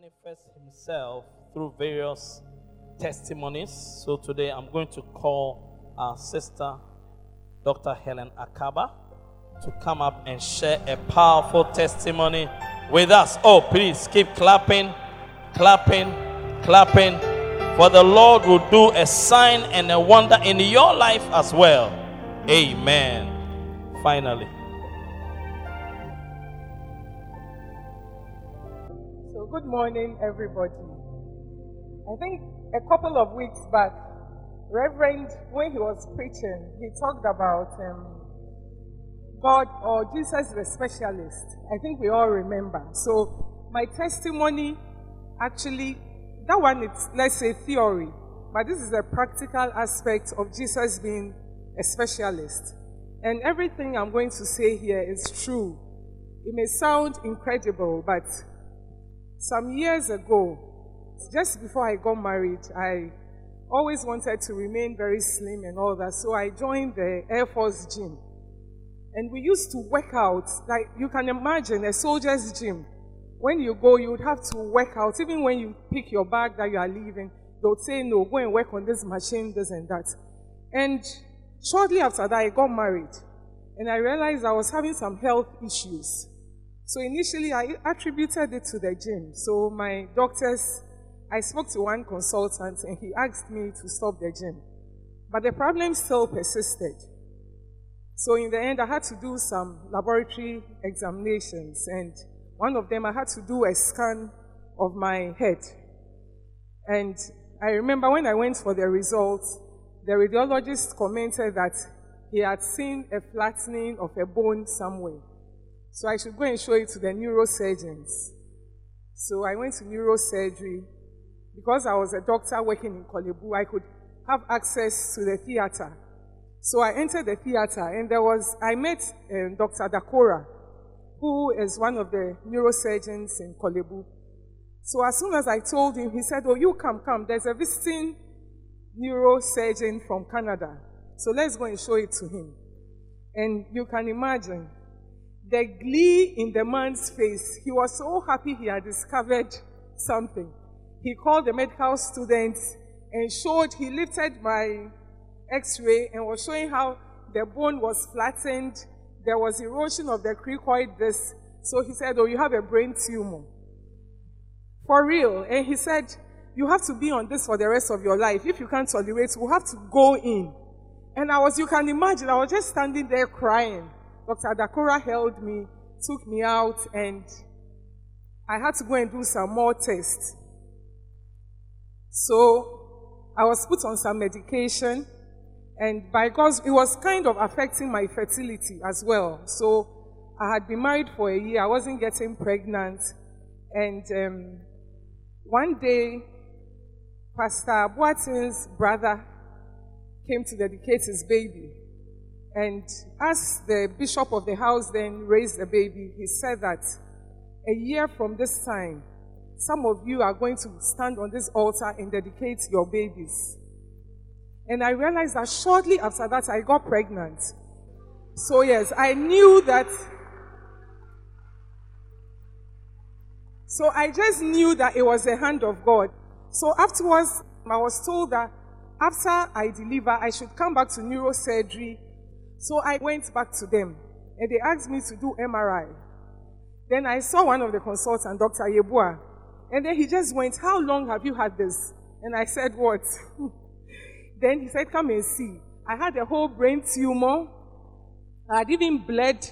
Manifests himself through various testimonies. So today I'm going to call our sister Dr. Helen Akaba to come up and share a powerful testimony with us. Oh, please keep clapping, for the Lord will do a sign and a wonder in your life as well. Amen. Finally. Good morning, everybody. I think a couple of weeks back, Reverend, when he was preaching, he talked about God or Jesus the specialist. I think we all remember. So my testimony, actually, that one is, let's say, theory, but this is a practical aspect of Jesus being a specialist. And everything I'm going to say here is true. It may sound incredible, but some years ago, just before I got married, I always wanted to remain very slim and all that, so I joined the Air Force gym. And we used to work out, like you can imagine, a soldier's gym. When you go, you would have to work out. Even when you pick your bag that you are leaving, they would say, no, go and work on this machine, this and that. And shortly after that, I got married, and I realized I was having some health issues. So initially, I attributed it to the gym. So my doctors, I spoke to one consultant, and he asked me to stop the gym. But the problem still persisted. So in the end, I had to do some laboratory examinations, and one of them, I had to do a scan of my head. And I remember when I went for the results, the radiologist commented that he had seen a flattening of a bone somewhere. So I should go and show it to the neurosurgeons. So I went to neurosurgery. Because I was a doctor working in Korle Bu, I could have access to the theater. So I entered the theater, and I met Dr. Dakora, who is one of the neurosurgeons in Korle Bu. So as soon as I told him, he said, oh, you come. There's a visiting neurosurgeon from Canada. So let's go and show it to him. And you can imagine the glee in the man's face. He was so happy he had discovered something. He called the medical students and he lifted my x-ray and was showing how the bone was flattened. There was erosion of the cricoid disc. So he said, oh, you have a brain tumor. For real. And he said, you have to be on this for the rest of your life. If you can't tolerate, we'll have to go in. And you can imagine, I was just standing there crying. Dr. Dakora held me, took me out, and I had to go and do some more tests. So I was put on some medication, and by God's, it was kind of affecting my fertility as well. So I had been married for a year. I wasn't getting pregnant. And one day, Pastor Boating's brother came to dedicate his baby. And as the bishop of the house then raised the baby, he said that a year from this time, some of you are going to stand on this altar and dedicate your babies. And I realized that shortly after that, I got pregnant. So yes, I knew that. So I just knew that it was the hand of God. So afterwards, I was told that after I deliver, I should come back to neurosurgery. So I went back to them, and they asked me to do MRI. Then I saw one of the consultants, Dr. Yebua, and then he just went, how long have you had this? And I said, what? Then he said, come and see. I had a whole brain tumor. I had even bled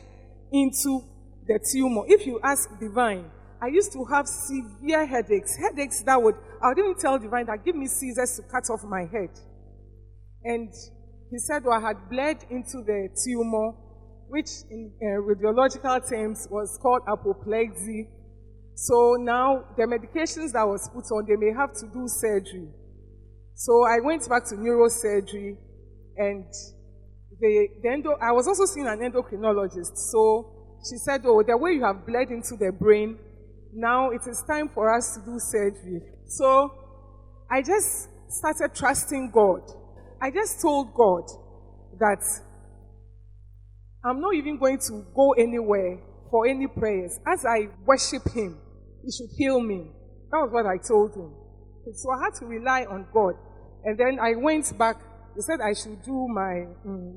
into the tumor. If you ask Divine, I used to have severe headaches. Headaches that would, I didn't tell Divine that give me scissors to cut off my head. And he said, well, I had bled into the tumor, which in radiological terms was called apoplexy. So now the medications that was put on, they may have to do surgery. So I went back to neurosurgery, and I was also seeing an endocrinologist. So she said, oh, the way you have bled into the brain, now it is time for us to do surgery. So I just started trusting God. I just told God that I'm not even going to go anywhere for any prayers. As I worship Him, He should heal me. That was what I told Him. So I had to rely on God. And then I went back. They said I should do my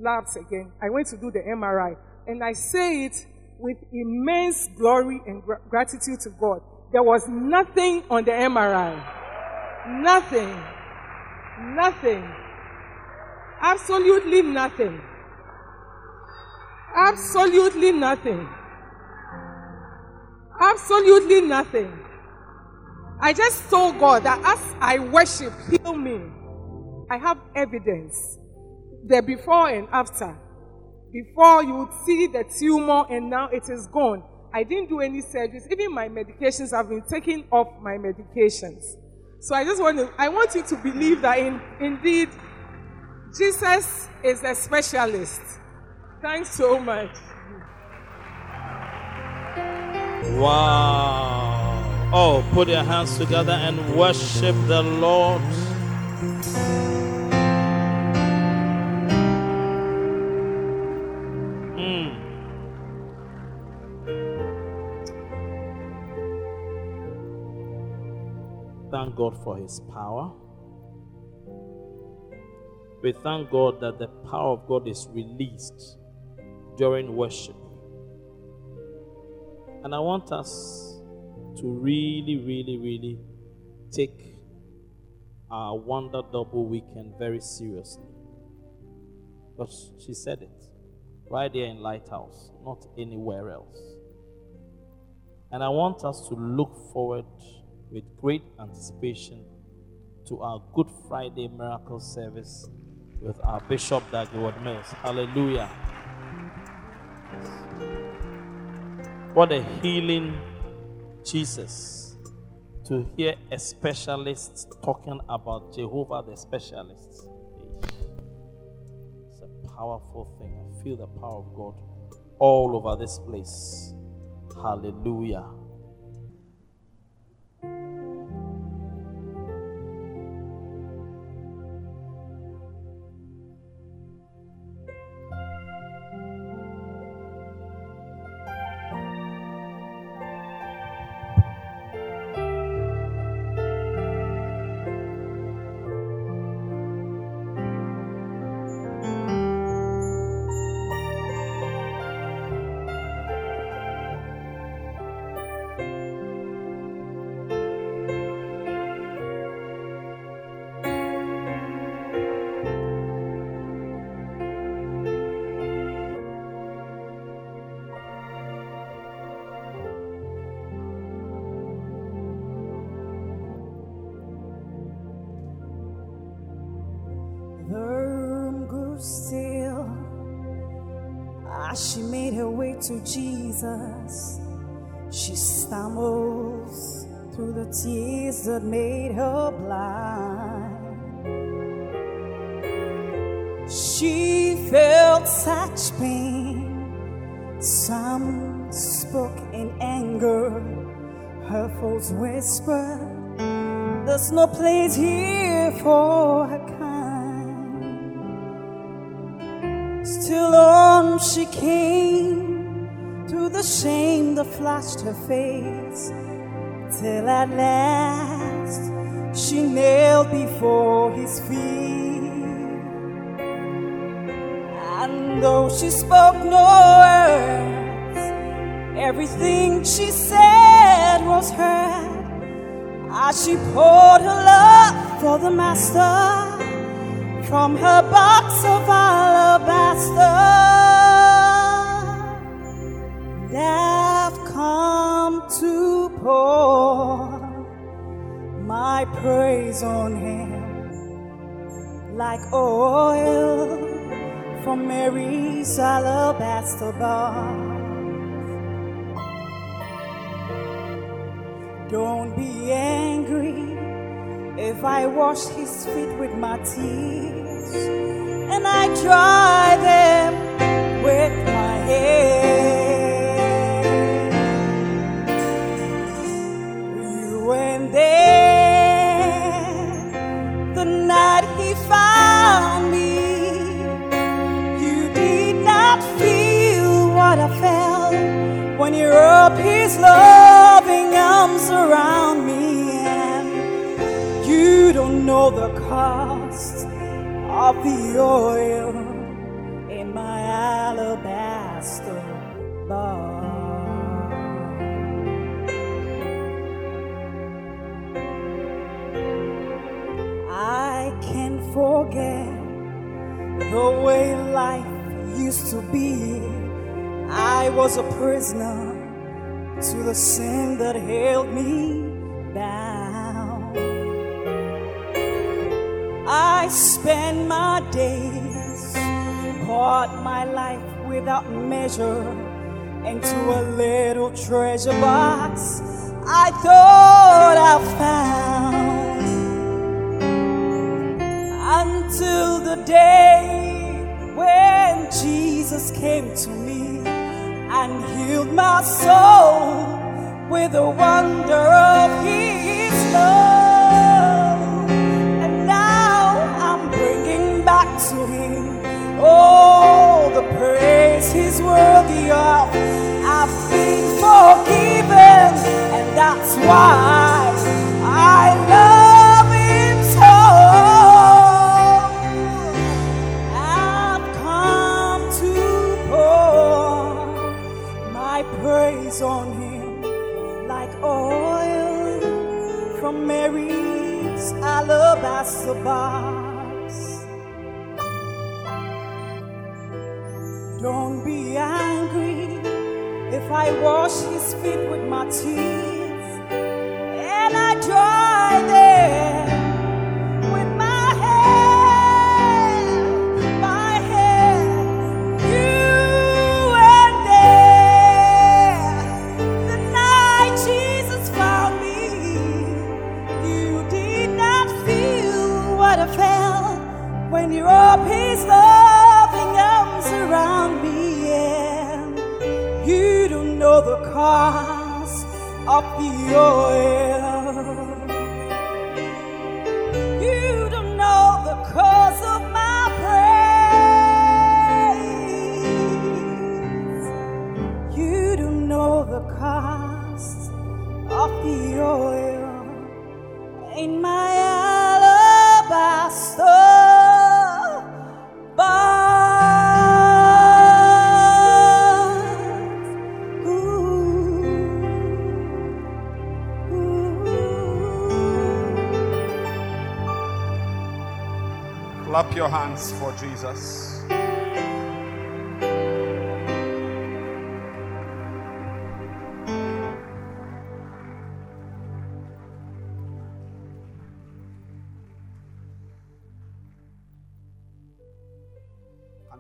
labs again. I went to do the MRI. And I say it with immense glory and gratitude to God. There was nothing on the MRI. Nothing. Nothing. Absolutely nothing. Absolutely nothing. Absolutely nothing. I just told God that as I worship, heal me. I have evidence. The before and after. Before, you would see the tumor and now it is gone. I didn't do any surgeries. Even my medications, I've been taking off my medications. So I want you to believe that indeed, Jesus is a specialist. Thanks so much. Wow. Oh, put your hands together and worship the Lord. Thank God for His power. We thank God that the power of God is released during worship. And I want us to really, really, really take our Wonder Double Weekend very seriously. But she said it right there in Lighthouse, not anywhere else. And I want us to look forward with great anticipation to our Good Friday miracle service with our Bishop Dag Heward-Mills. Hallelujah. What a healing Jesus, to hear a specialist talking about Jehovah the specialist. It's a powerful thing. I feel the power of God all over this place. Hallelujah. To Jesus, she stumbles through the tears that made her blind. She felt such pain. Some spoke in anger. Her foes whispered, "There's no place here for her kind." Still on she came, through the shame that flushed her face, till at last she knelt before His feet. And though she spoke no words, everything she said was heard As she poured her love for the Master from her box of alabaster, I've come to pour my praise on him like oil from Mary's alabaster bar. Don't be angry if I wash his feet with my tears and I dry them with my hair. You went there the night he found me. You did not feel what I felt when you rubbed his loving arms around me, and you don't know the cost of the oil in my alabaster bar. I can't forget the way life used to be. I was a prisoner to the sin that held me down. I spent my days, poured my life without measure into a little treasure box I thought I found, until the day when Jesus came to me and healed my soul with the wonder of his love. And now I'm bringing back to him all the praise he's worthy of. I've been forgiven, and that's why I love him so. Praise on him like oil from Mary's alabaster box. Don't be angry if I wash his feet with my tears and I dry them with my hair, my hair. You when you wrap his loving arms around me, and you don't know the cost of the oil. You don't know the cause of my praise. You don't know the cost of the oil in my alabaster. Clap your hands for Jesus. Can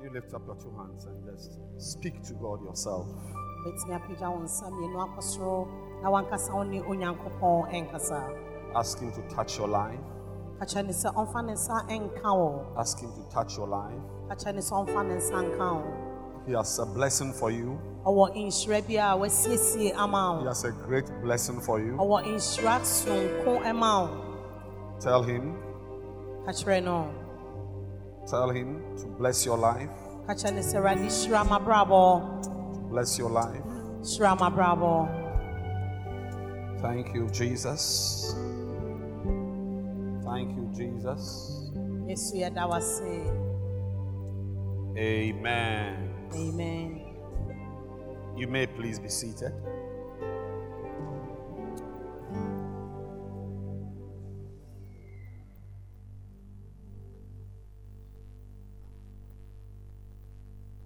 you lift up your two hands and just speak to God yourself? Ask him to touch your life. Ask him to touch your life. He has a blessing for you. He has a great blessing for you. Tell him. Tell him to bless your life. Bless your life. Thank you, Jesus. Thank you, Jesus. Amen. Amen. You may please be seated.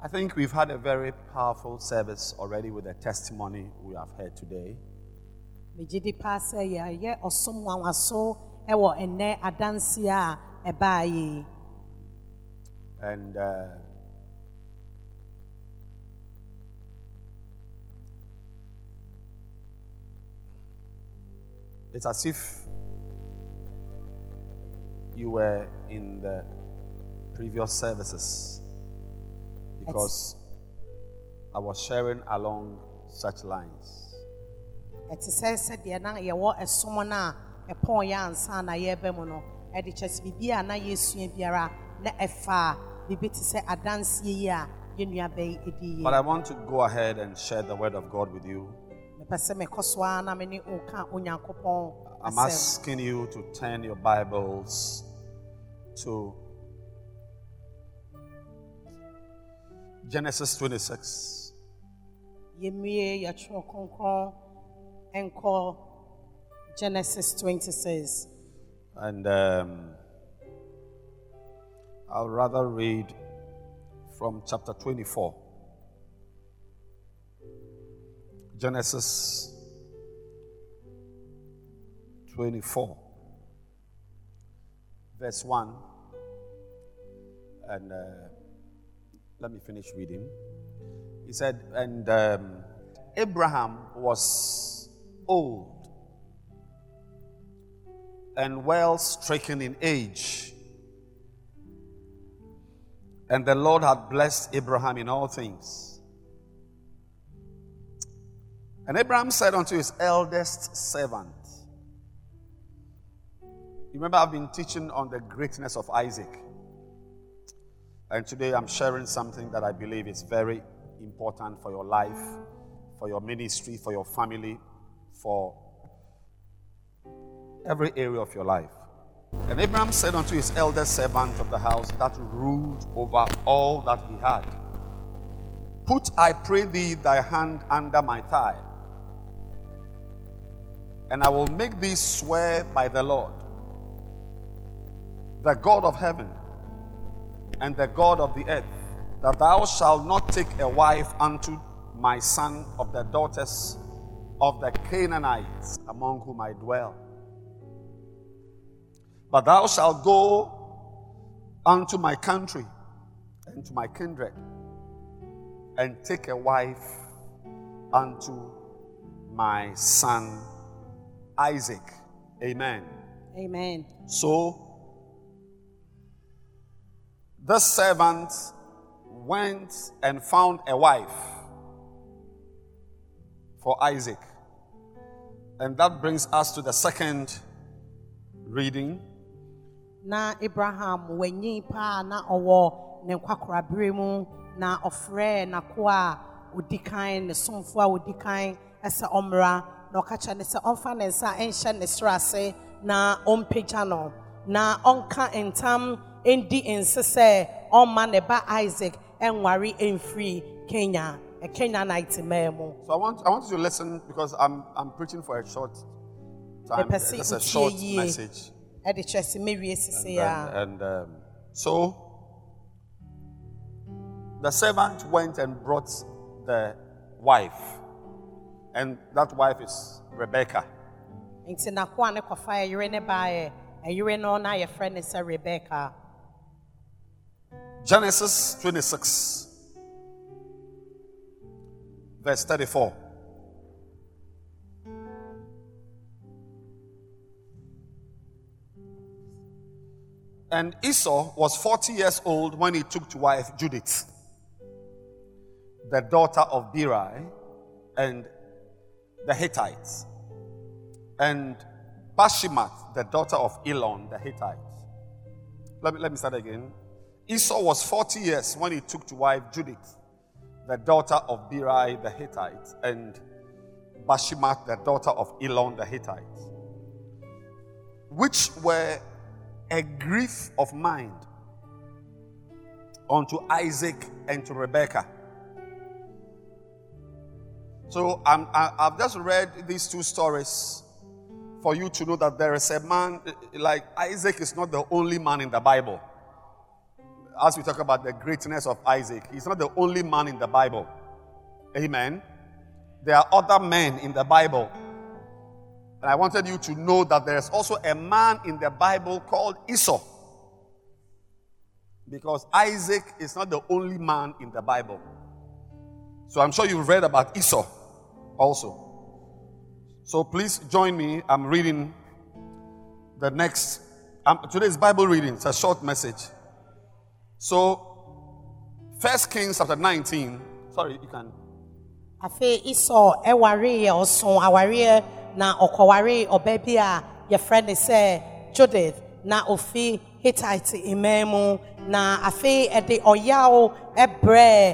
I think we've had a very powerful service already with the testimony we have heard today. And it's as if you were in the previous services, because I was sharing along such lines. But I want to go ahead and share the word of God with you. I'm asking you to turn your Bibles to Genesis 26. Genesis 26. And I'll rather read from chapter 24. Genesis 24, verse 1. And let me finish reading. He said, and Abraham was old and well stricken in age. And the Lord had blessed Abraham in all things. And Abraham said unto his eldest servant, you remember I've been teaching on the greatness of Isaac. And today I'm sharing something that I believe is very important for your life, for your ministry, for your family, for every area of your life. And Abraham said unto his eldest servant of the house that ruled over all that he had, put, I pray thee, thy hand under my thigh, and I will make thee swear by the Lord, the God of heaven, and the God of the earth, that thou shalt not take a wife unto my son of the daughters of the Canaanites among whom I dwell. But thou shalt go unto my country and to my kindred, and take a wife unto my son Isaac. Amen. Amen. So the servant went and found a wife for Isaac. And that brings us to the second reading. Na Abraham wenyi pa na owo ne kwakorabere mu na ofre na kwa odikan ne somfo a odikan ese omra na okacha ne se onfa ne nsa enhye ne srase na ompega no na onka entam endi ensese oma ne ba Isaac enware enfri Kenya e Canaanite memo. So I want you to listen, because I'm preaching for a short time. It's a short message. And so the servant went and brought the wife, and that wife is Rebekah. Genesis 26, verse 34. And Esau was 40 years old when he took to wife Judith, the daughter of Birai and the Hittites, and Bashemath, the daughter of Elon, the Hittite. Let me start again. Esau was 40 years when he took to wife Judith, the daughter of Birai, the Hittite, and Bashemath, the daughter of Elon, the Hittite, which were a grief of mind unto Isaac and to Rebekah. So I've just read these two stories for you to know that there is a man, like Isaac is not the only man in the Bible. as we talk about the greatness of Isaac, he's not the only man in the Bible. Amen. There are other men in the Bible. And I wanted you to know that there's also a man in the Bible called Esau. Because Isaac is not the only man in the Bible. So I'm sure you've read about Esau also. So please join me. I'm reading the next. Today's Bible reading. It's a short message. So, 1 Kings chapter 19. Sorry, you can. Afe Esau ewari osun awari na okowari obebia your friend is Judith na ofi Hittite imemu na afe ede oyao ebre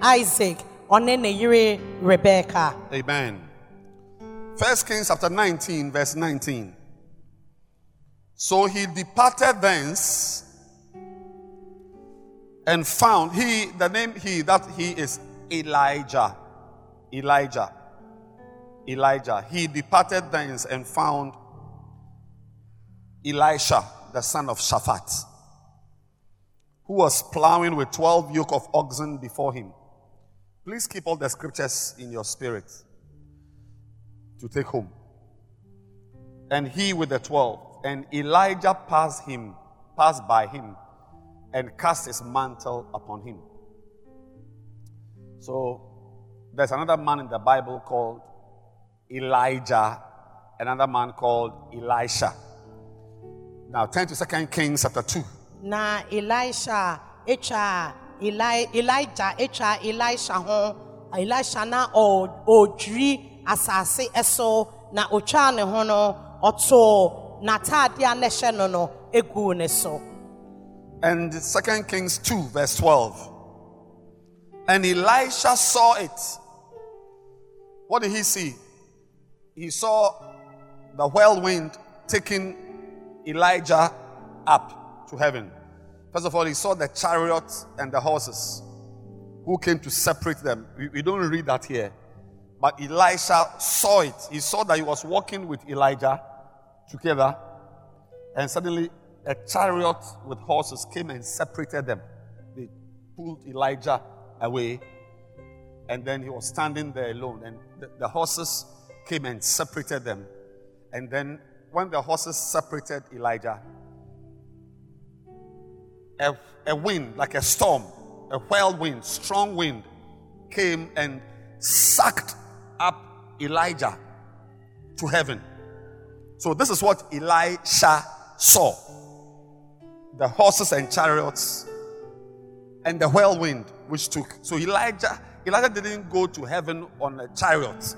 Isaac onene yire Rebekah. Amen. 1 Kings chapter 19 verse 19. So he departed thence and found he is Elijah. He departed thence and found Elisha, the son of Shaphat, who was plowing with 12 yoke of oxen before him. Please keep all the scriptures in your spirit to take home. And he with the 12. And Elijah passed by him, and cast his mantle upon him. So, there's another man in the Bible called Elijah, another man called Elisha. Now, turn to 2 Kings chapter 2. Na Elisha, Elisha na odri asase eso na ocha ne ho no oto na tadia ne hye no no egu ne so. And 2 Kings 2 verse 12. And Elisha saw it. What did he see? He saw the whirlwind taking Elijah up to heaven. First of all, he saw the chariots and the horses who came to separate them. We don't read that here. But Elisha saw it. He saw that he was walking with Elijah together. And suddenly a chariot with horses came and separated them. They pulled Elijah away, and then he was standing there alone. And the horses came and separated them. And then when the horses separated Elijah, a wind, like a storm, a whirlwind, strong wind, came and sucked up Elijah to heaven. So this is what Elisha saw. The horses and chariots and the whirlwind which took. So Elijah didn't go to heaven on a chariot.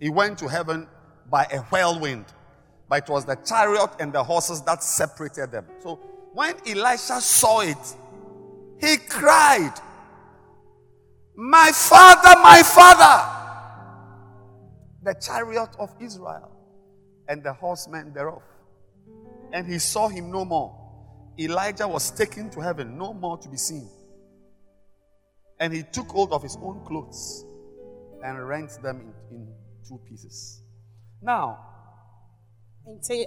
He went to heaven by a whirlwind. But it was the chariot and the horses that separated them. So when Elisha saw it, he cried, "My father, my father! The chariot of Israel and the horsemen thereof." And he saw him no more. Elijah was taken to heaven, no more to be seen. And he took hold of his own clothes and rent them in two pieces. Now,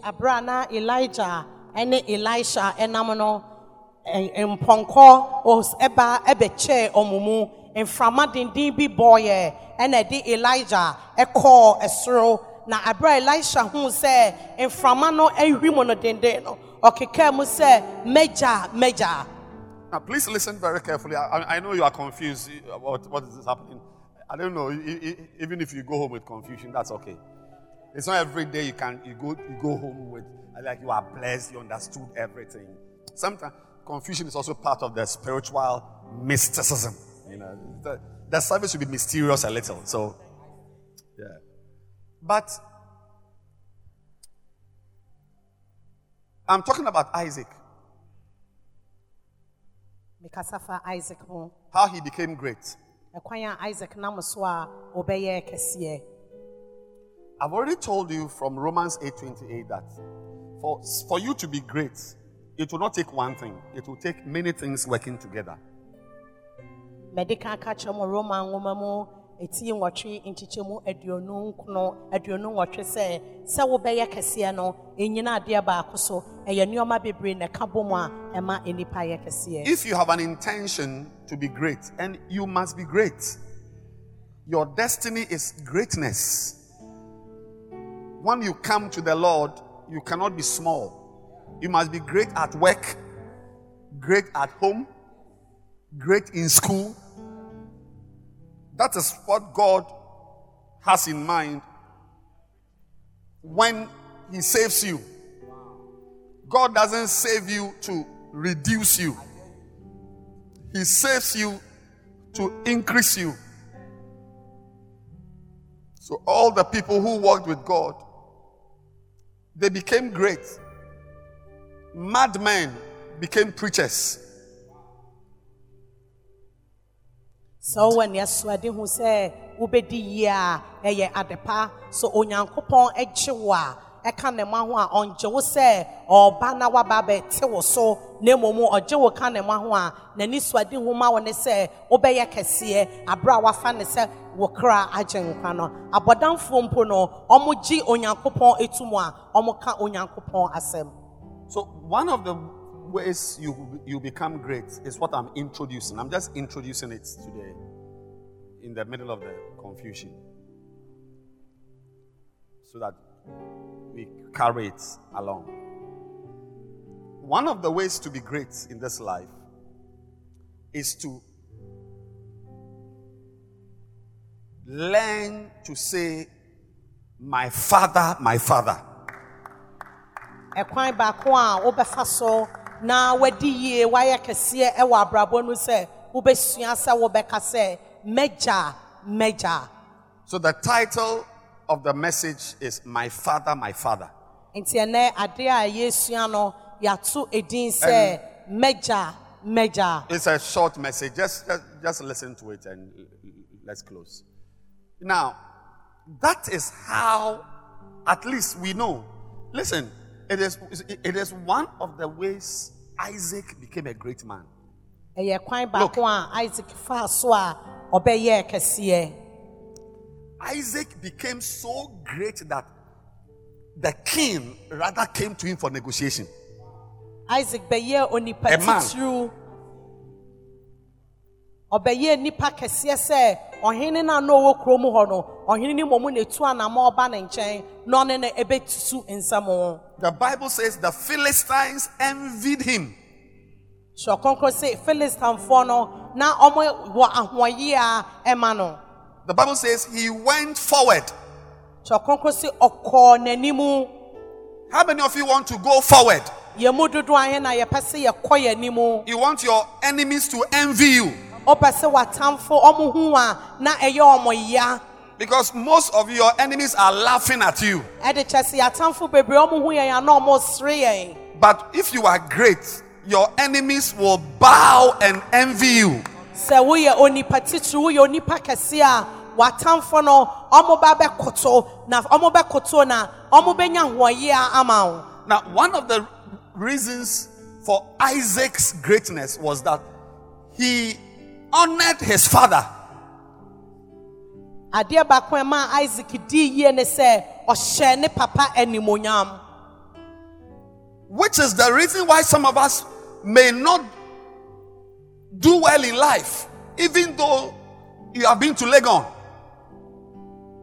Abrana Elijah and Elisha enamono and Ponko os eba ebeche omumu and Framadin DB Boye and Elijah a call a sro. Na abra Elisha who said in Framano a human dendeno or Kikemu said major. Now please listen very carefully. I know you are confused about what is happening. I don't know. Even if you go home with confusion, that's okay. It's not every day you go home with like you are blessed, you understood everything. Sometimes confusion is also part of the spiritual mysticism. You know, the service should be mysterious a little. So yeah. But I'm talking about Isaac. How he became great. I've already told you from Romans 8:28 that for you to be great, it will not take one thing. It will take many things working together. Eti nwatwe nchichemu aduonu nkono aduonu nwatwe se se wo beye kese no enyina ade abaakoso eye nyoma bebre ne kabom a ema enipa ye kese. If you have an intention to be great, and you must be great, your destiny is greatness. When you come to the Lord, you cannot be small. You must be great at work, great at home, great in school. That is what God has in mind when He saves you. God doesn't save you to reduce you. He saves you to increase you. So all the people who walked with God, they became great. Madmen became preachers. So when you sweat who say ubedi ya eye adepa so onyankopon ejewa eka ne maho a onje wo se oba na wa ba be te wo so na momu oje wo ka ne maho a na ni sweat ho ma wo ne se obeye kese abra wa fa ne se wo kra ajenkwa no abodanfo mpo no omoji onyankopon etumu a omoka onyankopon asem. So one of the ways you become great is what I'm introducing. I'm just introducing it today in the middle of the confusion so that we carry it along. One of the ways to be great in this life is to learn to say, "My Father, my Father." Na wedi ye waya kesiye ewa brabonu se ube suyansa wobeka se meja meja. So the title of the message is My Father, My Father. Intiene adea yesuyano yatu edin se meja meja. It's a short message. Just listen to it and let's close. Now, that is how at least we know. Listen. It is one of the ways Isaac became a great man. Look, Isaac became so great that the king rather came to him for negotiation. Isaac, a man. The Bible says the Philistines envied him. The Bible says he went forward. How many of you want to go forward? You want your enemies to envy you. Because most of your enemies are laughing at you. But if you are great, your enemies will bow and envy you. Now, one of the reasons for Isaac's greatness was that he honored his father. Which is the reason why some of us may not do well in life, even though you have been to Legon.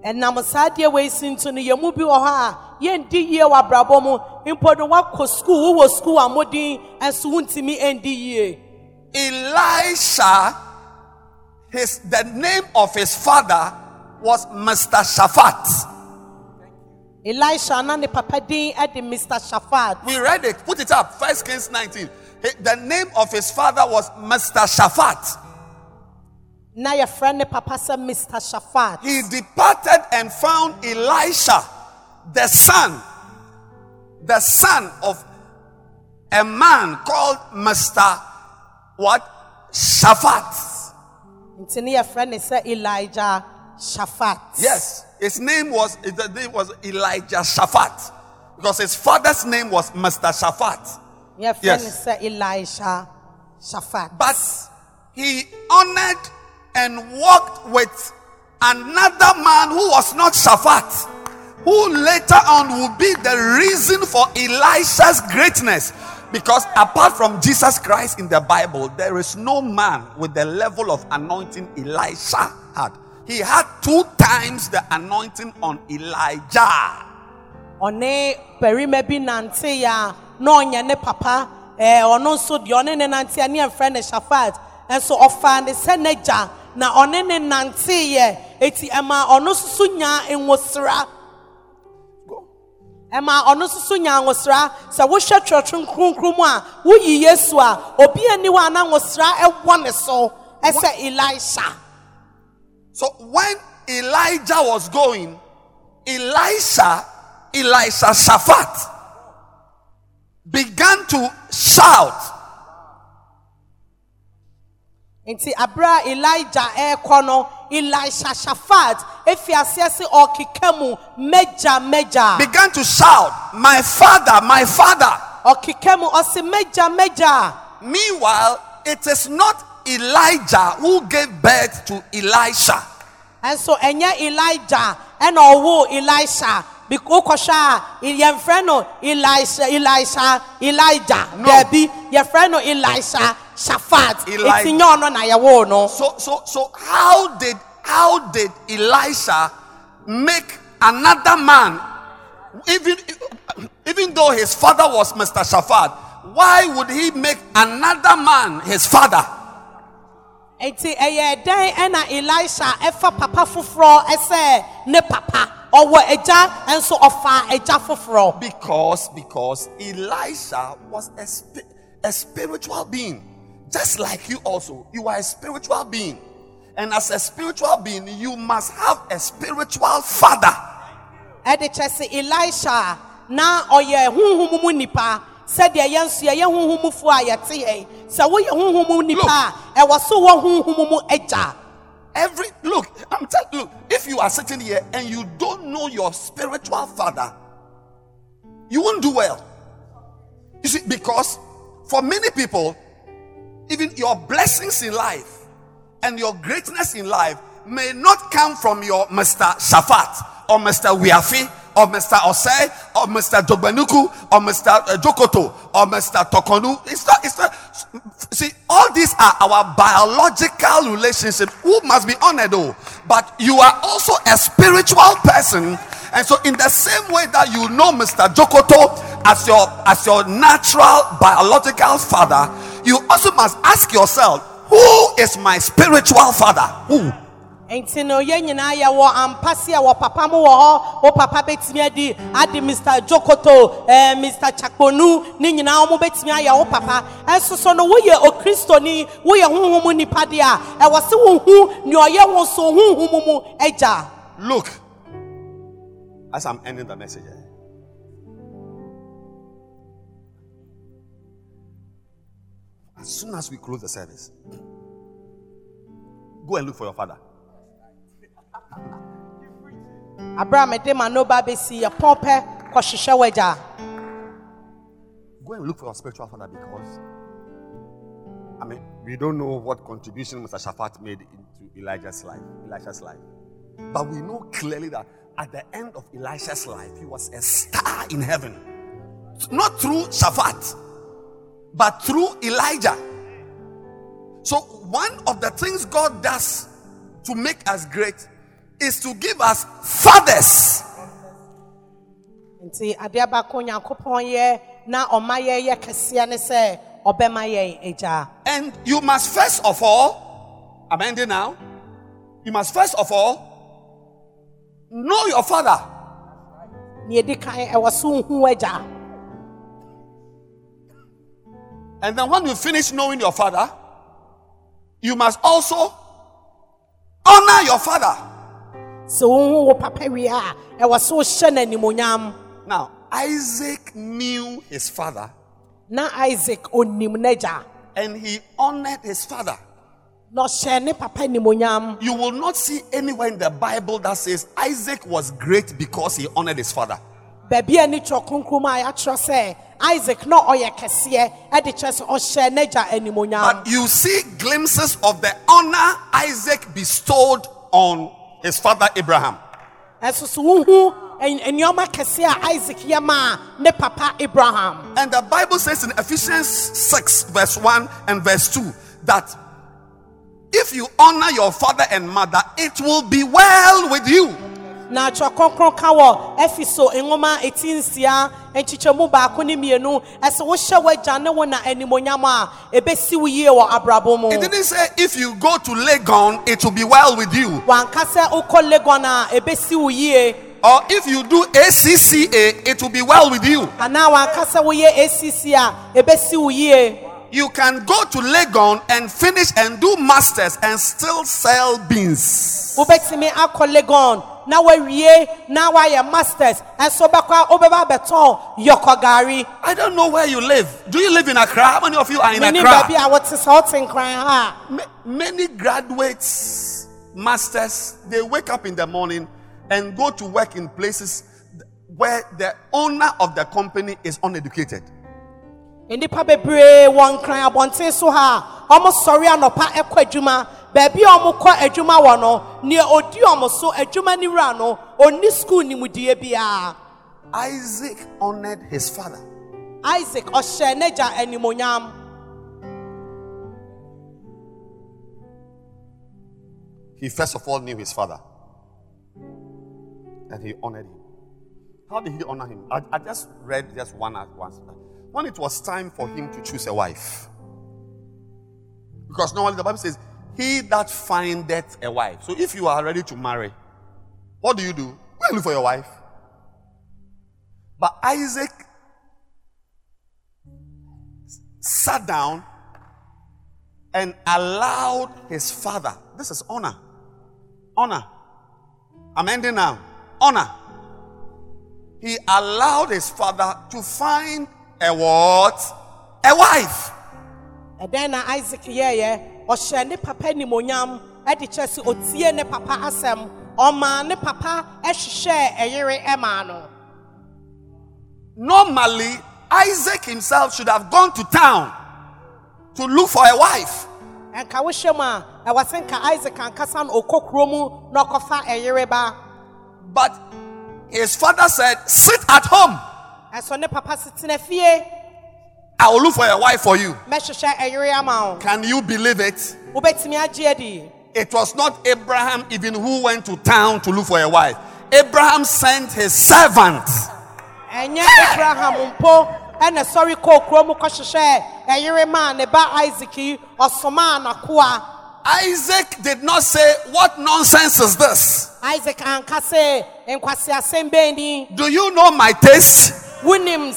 Elisha, the name of his father was Mr. Shaphat. Elisha na ne papa din e de Mr. Shaphat. We read it. Put it up. 1 Kings 19. The name of his father was Mr. Shaphat. Na your friend ne papa say Mr. Shaphat. He departed and found Elisha, the son of a man called Mr. what? Shaphat. Elijah Shaphat. Yes, his name was Elijah Shaphat, because his father's name was Mr. Shaphat. Yes, Elijah Shaphat. But he honored and walked with Another man who was not Shaphat, who later on will be the reason for Elisha's greatness. Because apart from Jesus Christ in the Bible, there is no man with the level of anointing Elisha had. He had 2 times the anointing on Elijah. One perime bi nante ya na onye ne papa ono so de one ne nante ani friend Shaphat and so offer the seneja na one ne nante ye eti ema ono susu nya enwosra ema ono susu nya enwosra se wo hwe twetwe nkronkrom a wo yi Yesu a obi ani wa na enwosra e wone so e se Elisha. So when Elijah was going, Elisha Shaphat began to shout. Enti abra Elijah ekono Elisha Shaphat efiasiasi okikemu meja began to shout, "My father, my father." Okikemu osi meja. Meanwhile, it is not Elijah who gave birth to Elisha. And so enya Elijah and owo Elisha. Bikokosha your friend Elijah baby your friend Elisha Shaphat no. So how did Elisha make another man, even though his father was Mr. Shaphat? Why would he make another man his father? Eti eye dan ena Elisha efa papa foforo ese ne papa. And so offer because Elisha was a spiritual being, just like you also. You are a spiritual being, and as a spiritual being, you must have a spiritual father. Elisha na oye hunhumu nipa said the yensu ye hunhumu fu ayete he se wo ye hunhumu nipa e waso wo hunhumu eja. I'm telling you, if you are sitting here and you don't know your spiritual father, you won't do well. You see, because for many people, even your blessings in life and your greatness in life may not come from your Mr. Shaphat or Mr. Wiafi or Mr. Osei or Mr. Dogbanuku or Mr. Jokoto or Mr. Tokonu. It's not. See, all these are our biological relationships who must be honored though. But you are also a spiritual person, and so in the same way that you know Mr. Jokoto as your natural biological father, you also must ask yourself, who is my spiritual father? Who? Enti no ye nyina ye wo ampase wo papa mo wo o papa betimi adi Mr. Jokoto Mr. Chakponu ni nyina wo betimi aye wo papa ensoso no wo ye okristo ni wo ye honhom ni pade a e wo se wo hu ni oye wo so honhom mu eja. Look, as I'm ending the message, as soon as we close the service, go and look for your father. Abraham go and look for your spiritual father, because we don't know what contribution Mr. Shaphat made into Elisha's life. But we know clearly that at the end of Elisha's life, he was a star in heaven. Not through Shaphat, but through Elijah. So one of the things God does to make us great is to give us fathers. And you must first of all, I'm ending now, you must first of all know your father. And then when you finish knowing your father, you must also honor your father. Now, Isaac knew his father. And he honored his father. You will not see anywhere in the Bible that says Isaac was great because he honored his father. But you see glimpses of the honor Isaac bestowed on his father Abraham. And the Bible says in Ephesians 6 verse 1 and verse 2 that if you honor your father and mother, it will be well with you. It didn't say if you go to Legon, it will be well with you. Or if you do ACCA, it will be well with you. You can go to Legon and finish and do masters and still sell beans. I don't know where you live. Do you live in Accra? How many of you are in Accra? Many graduates, masters, they wake up in the morning and go to work in places where the owner of the company is uneducated. Isaac honored his father. Isaac osheneja enimonyam. He first of all knew his father. And he honored him. How did he honor him? I just read just one at once. When it was time for him to choose a wife, because normally the Bible says, "He that findeth a wife." So if you are ready to marry, what do? You look for your wife. But Isaac sat down and allowed his father. This is honor. Honor. I'm ending now. Honor. He allowed his father to find a what? A wife. And then Isaac, papa ni monyam, otie ne papa asem, oma ne papa ehhye eyere emano. Normally, Isaac himself should have gone to town to look for a wife. And kawishema, I was thinking Isaac and Kasan okokromu no kofa eyereba. But his father said, "Sit at home. I will look for a wife for you." Can you believe it? It was not Abraham even who went to town to look for a wife. Abraham sent his servant. Isaac did not say, "What nonsense is this? Do you know my taste? Why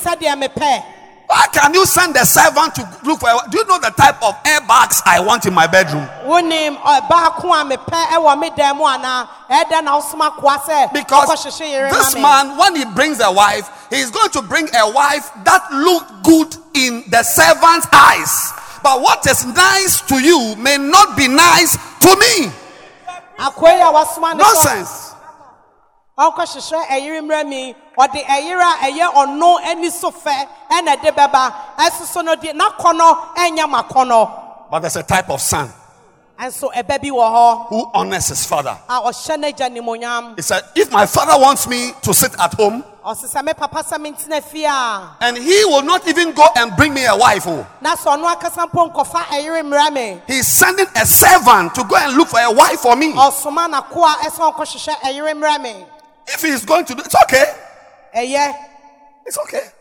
can you send a servant to look for? Do you know the type of airbags I want in my bedroom?" Because this man, when he brings a wife, he's going to bring a wife that looked good in the servant's eyes. But what is nice to you may not be nice to me. Nonsense. But there's a type of son who honors his father. He said, "If my father wants me to sit at home, and he will not even go and bring me a wife." He's sending a servant to go and look for a wife for me. If he's going to do it's okay. It's okay.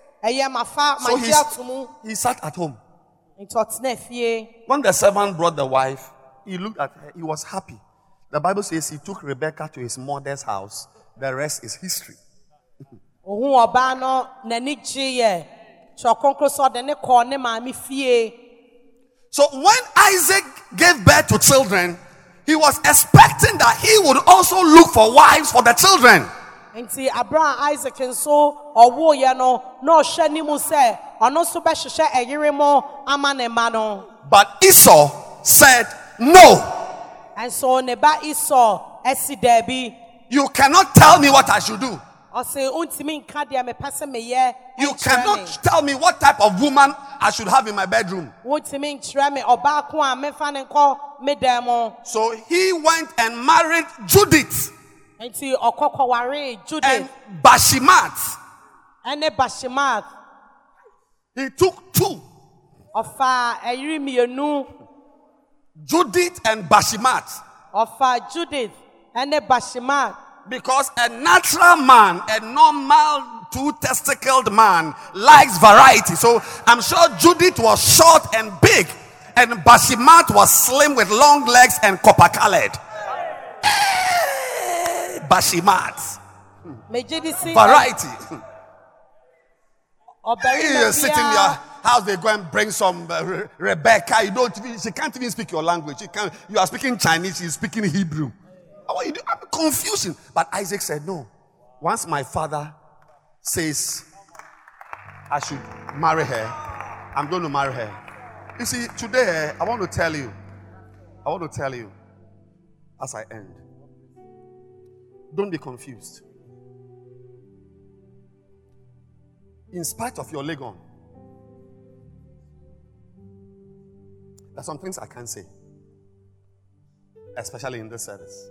So he sat at home. When the servant brought the wife, he looked at her, he was happy. The Bible says he took Rebekah to his mother's house. The rest is history. So when Isaac gave birth to children, he was expecting that he would also look for wives for the children. But Esau said no. And so "You cannot tell me what I should do. You cannot tell me what type of woman I should have in my bedroom. So he went and married Judith and Bashemath. He took two. Judith and Bashemath. Because a natural man, a normal two-testicled man, likes variety. So I'm sure Judith was short and big, and Bashemath was slim with long legs and copper-colored. Hey, Bashemath. Variety. You're sitting in your house, they go and bring some Rebekah. You don't even, she can't even speak your language. You are speaking Chinese, she's speaking Hebrew. I'm confusing. But Isaac said, no. Once my father says I should marry her, I'm going to marry her. You see, today I want to tell you as I end, don't be confused. In spite of your Legon, there are some things I can't say, especially in this service.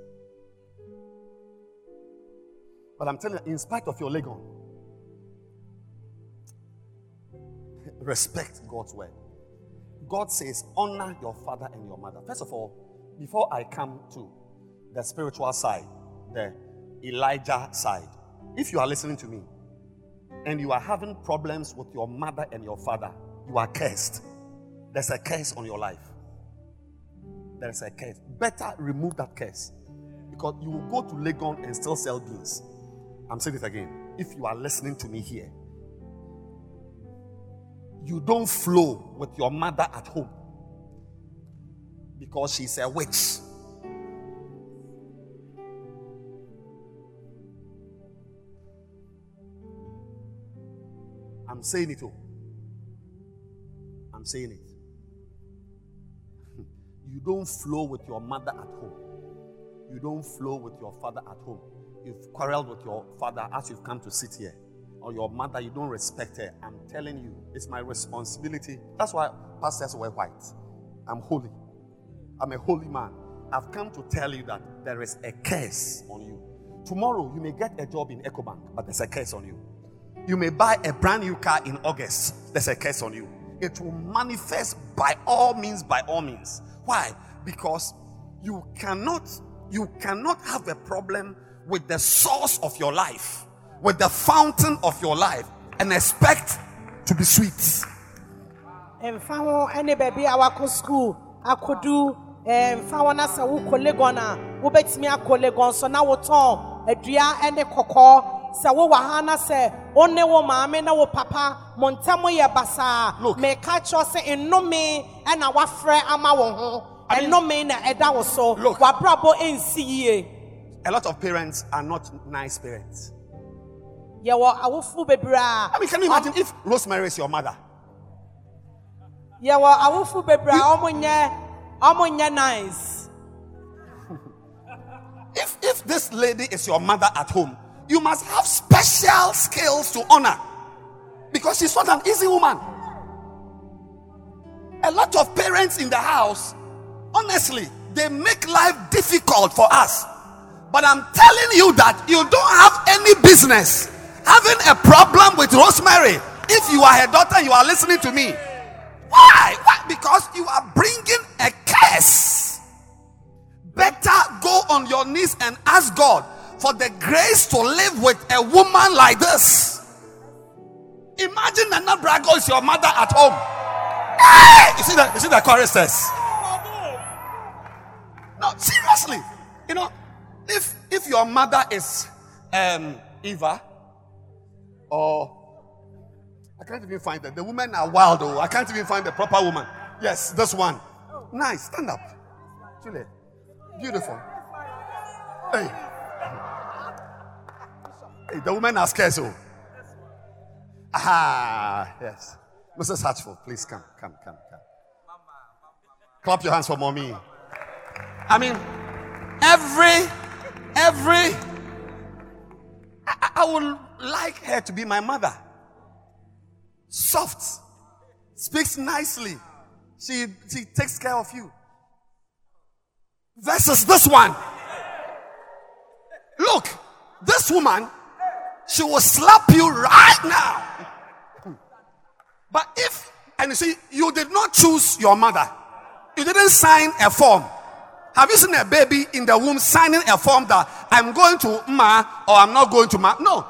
But I'm telling you, in spite of your Legon, respect God's word. God says, honor your father and your mother. First of all, before I come to the spiritual side, the Elijah side, if you are listening to me, and you are having problems with your mother and your father, you are cursed. There's a curse on your life. There's a curse. Better remove that curse, because you will go to Legon and still sell beans. I'm saying it again. If you are listening to me here, you don't flow with your mother at home because she's a witch. I'm saying it all. I'm saying it. You don't flow with your mother at home. You don't flow with your father at home. You've quarreled with your father as you've come to sit here. Or your mother, you don't respect her. I'm telling you, it's my responsibility. That's why pastors wear white. I'm holy. I'm a holy man. I've come to tell you that there is a curse on you. Tomorrow, you may get a job in EcoBank, but there's a curse on you. You may buy a brand new car in August. There's a curse on you. It will manifest by all means. Why? Because you cannot have a problem with the source of your life, with the fountain of your life, and expect to be sweet. Look, a lot of parents are not nice parents. I mean, can you imagine if Rosemary is your mother? If this lady is your mother at home, you must have special skills to honor, because she's not an easy woman. A lot of parents in the house, honestly, they make life difficult for us. But I'm telling you that you don't have any business having a problem with Rosemary. If you are her daughter, you are listening to me. Why? Because you are bringing a curse. Better go on your knees and ask God for the grace to live with a woman like this. Imagine Nana Brago is your mother at home. Hey! You see the choristers? No, seriously. You know, if your mother is Eva, or I can't even find that. The women are wild, though. I can't even find the proper woman. Yes, this one. Nice. Stand up. Julie. Beautiful. Hey. The women are scarce. Ah, yes. Mrs. Hatchful, please come. Clap your hands for mommy. I mean, I would like her to be my mother. Soft, speaks nicely. She takes care of you. versus this one. Look, this woman, she will slap you right now. But if, and you see, you did not choose your mother. You didn't sign a form. Have you seen a baby in the womb signing a form that I'm going to ma or I'm not going to ma? No.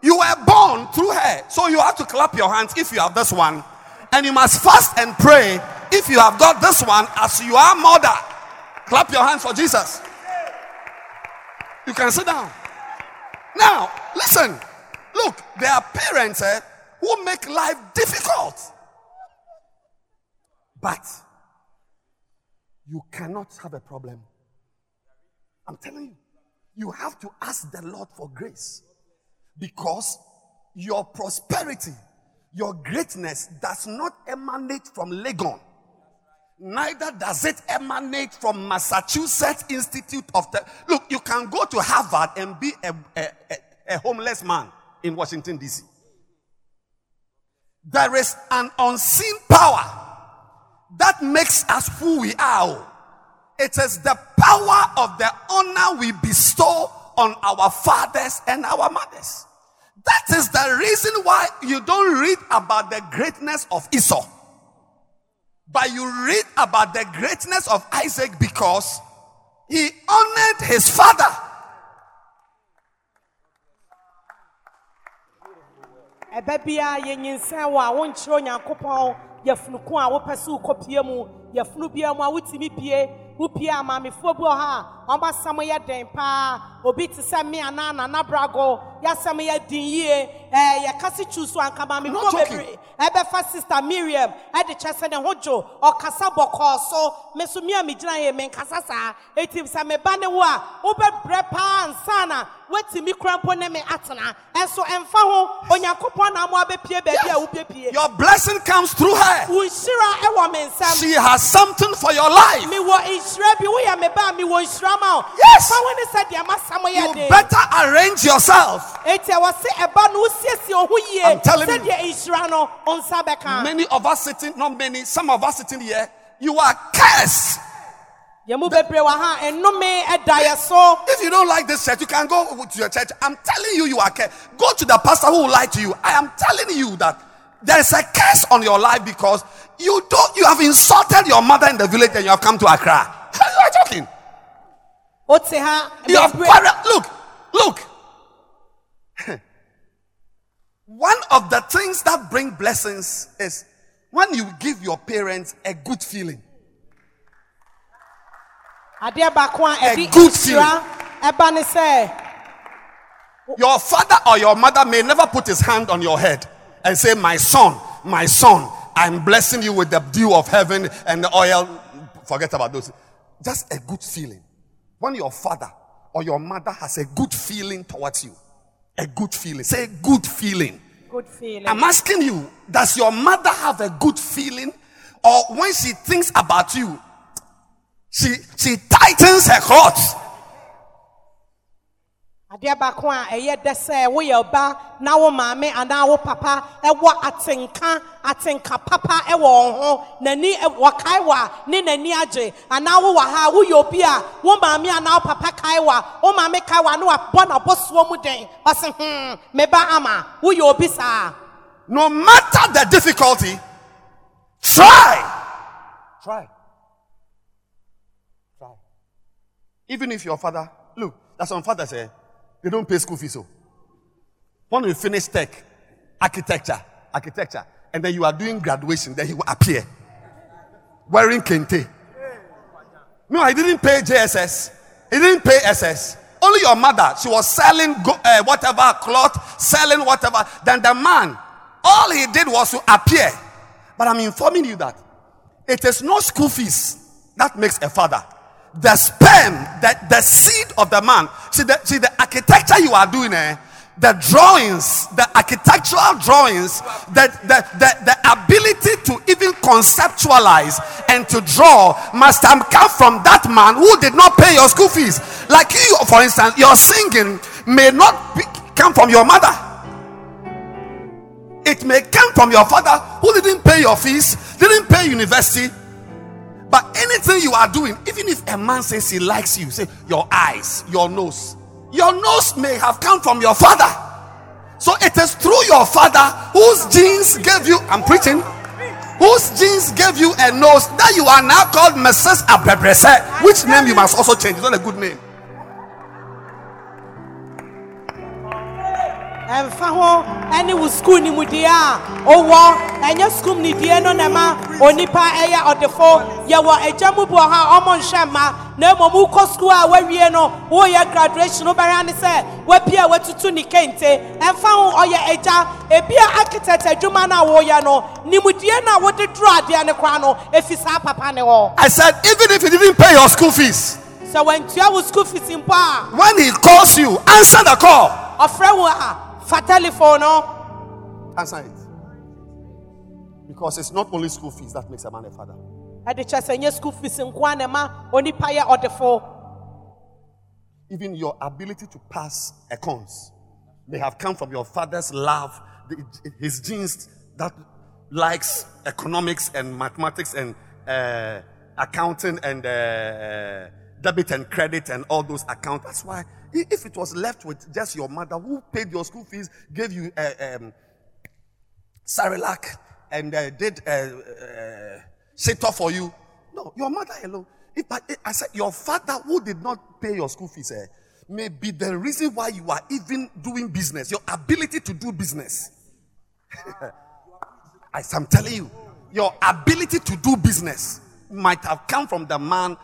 You were born through her. So you have to clap your hands if you have this one. And you must fast and pray if you have got this one as your mother. Clap your hands for Jesus. You can sit down. Now, listen. Look, there are parents who make life difficult. But you cannot have a problem. I'm telling you, you have to ask the Lord for grace, because your prosperity, your greatness does not emanate from Legon. Neither does it emanate from Massachusetts Institute of Technology. Look, you can go to Harvard and be a homeless man in Washington, D.C. There is an unseen power that makes us who we are. It is the power of the honor we bestow on our fathers and our mothers. That is the reason why you don't read about the greatness of Esau, but you read about the greatness of Isaac, because he honored his father. Yes. Your blessing comes through her. She has something for your life. Yes. You better arrange yourself. I'm telling you, many of us sitting, not many, some of us sitting here, you are cursed. If you don't like this church, you can go to your church. I'm telling you, you are cursed. Go to the pastor who will lie to you. I am telling you that there is a curse on your life, because you have insulted your mother in the village and you have come to Accra. How are you talking? You have look. One of the things that bring blessings is when you give your parents a good feeling. A good feeling. Your father or your mother may never put his hand on your head and say, my son, I'm blessing you with the dew of heaven and the oil. Forget about those. Just a good feeling. When your father or your mother has a good feeling towards you, a good feeling. Say good feeling. Good feeling. I'm asking you, does your mother have a good feeling? Or when she thinks about you, she tightens her heart. No matter the difficulty, try. Even if your father, look, that's what father said. They don't pay school fees. So when you finish tech, architecture, and then you are doing graduation, then he will appear wearing kente. No, he didn't pay JSS. He didn't pay SS. Only your mother. She was selling whatever cloth, selling whatever. Then the man, all he did was to appear. But I'm informing you that it is no school fees that makes a father. The sperm, the seed of the man. See the architecture you are doing, the drawings, the architectural drawings, the ability to even conceptualize and to draw must have come from that man who did not pay your school fees. Like you, for instance, your singing may not come from your mother. It may come from your father who didn't pay your fees, didn't pay university. But anything something you are doing, even if a man says he likes you, say your eyes, your nose. Your nose may have come from your father. So it is through your father whose genes gave you, I'm preaching, whose genes gave you a nose that you are now called Mrs. Abrebrese, which name you must also change. It's not a good name. I said, even if you didn't pay your school fees, so when he calls you, answer the call. Answer it. Because it's not only school fees that makes a man a father. Even your ability to pass accounts may have come from your father's love, his genes that likes economics and mathematics and accounting and debit and credit and all those accounts. That's why if it was left with just your mother who paid your school fees, gave you Sarilac and did Shito for you. No, your mother alone. I said your father who did not pay your school fees may be the reason why you are even doing business. Your ability to do business. I'm telling you, your ability to do business might have come from the man.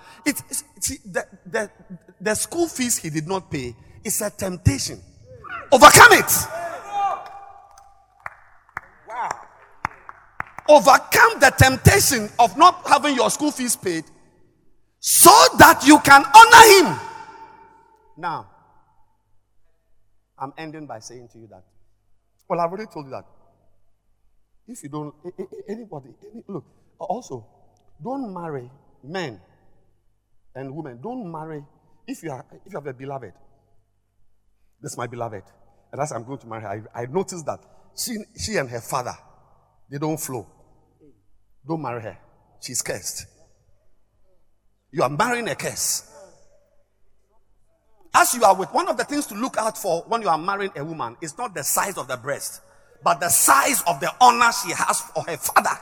The school fees he did not pay is a temptation. Overcome it. Wow. Overcome the temptation of not having your school fees paid so that you can honor him. Now, I'm ending by saying to you that, well, I've already told you that. If you don't, look, also, don't marry men and women. Don't marry if you have a beloved. That's my beloved, and as I'm going to marry her, I noticed that she and her father, they don't flow. Don't marry her. She's cursed. You are marrying a curse. As you are with, one of the things to look out for when you are marrying a woman is not the size of the breast, but the size of the honor she has for her father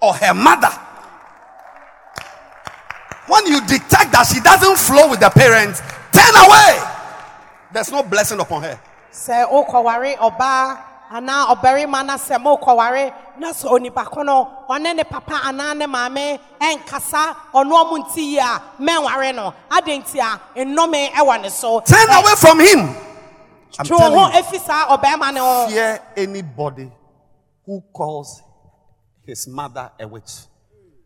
or her mother. When you detect that she doesn't flow with the parents, turn away. There's no blessing upon her. Turn away from him. I'm telling you, fear anybody who calls his mother a witch.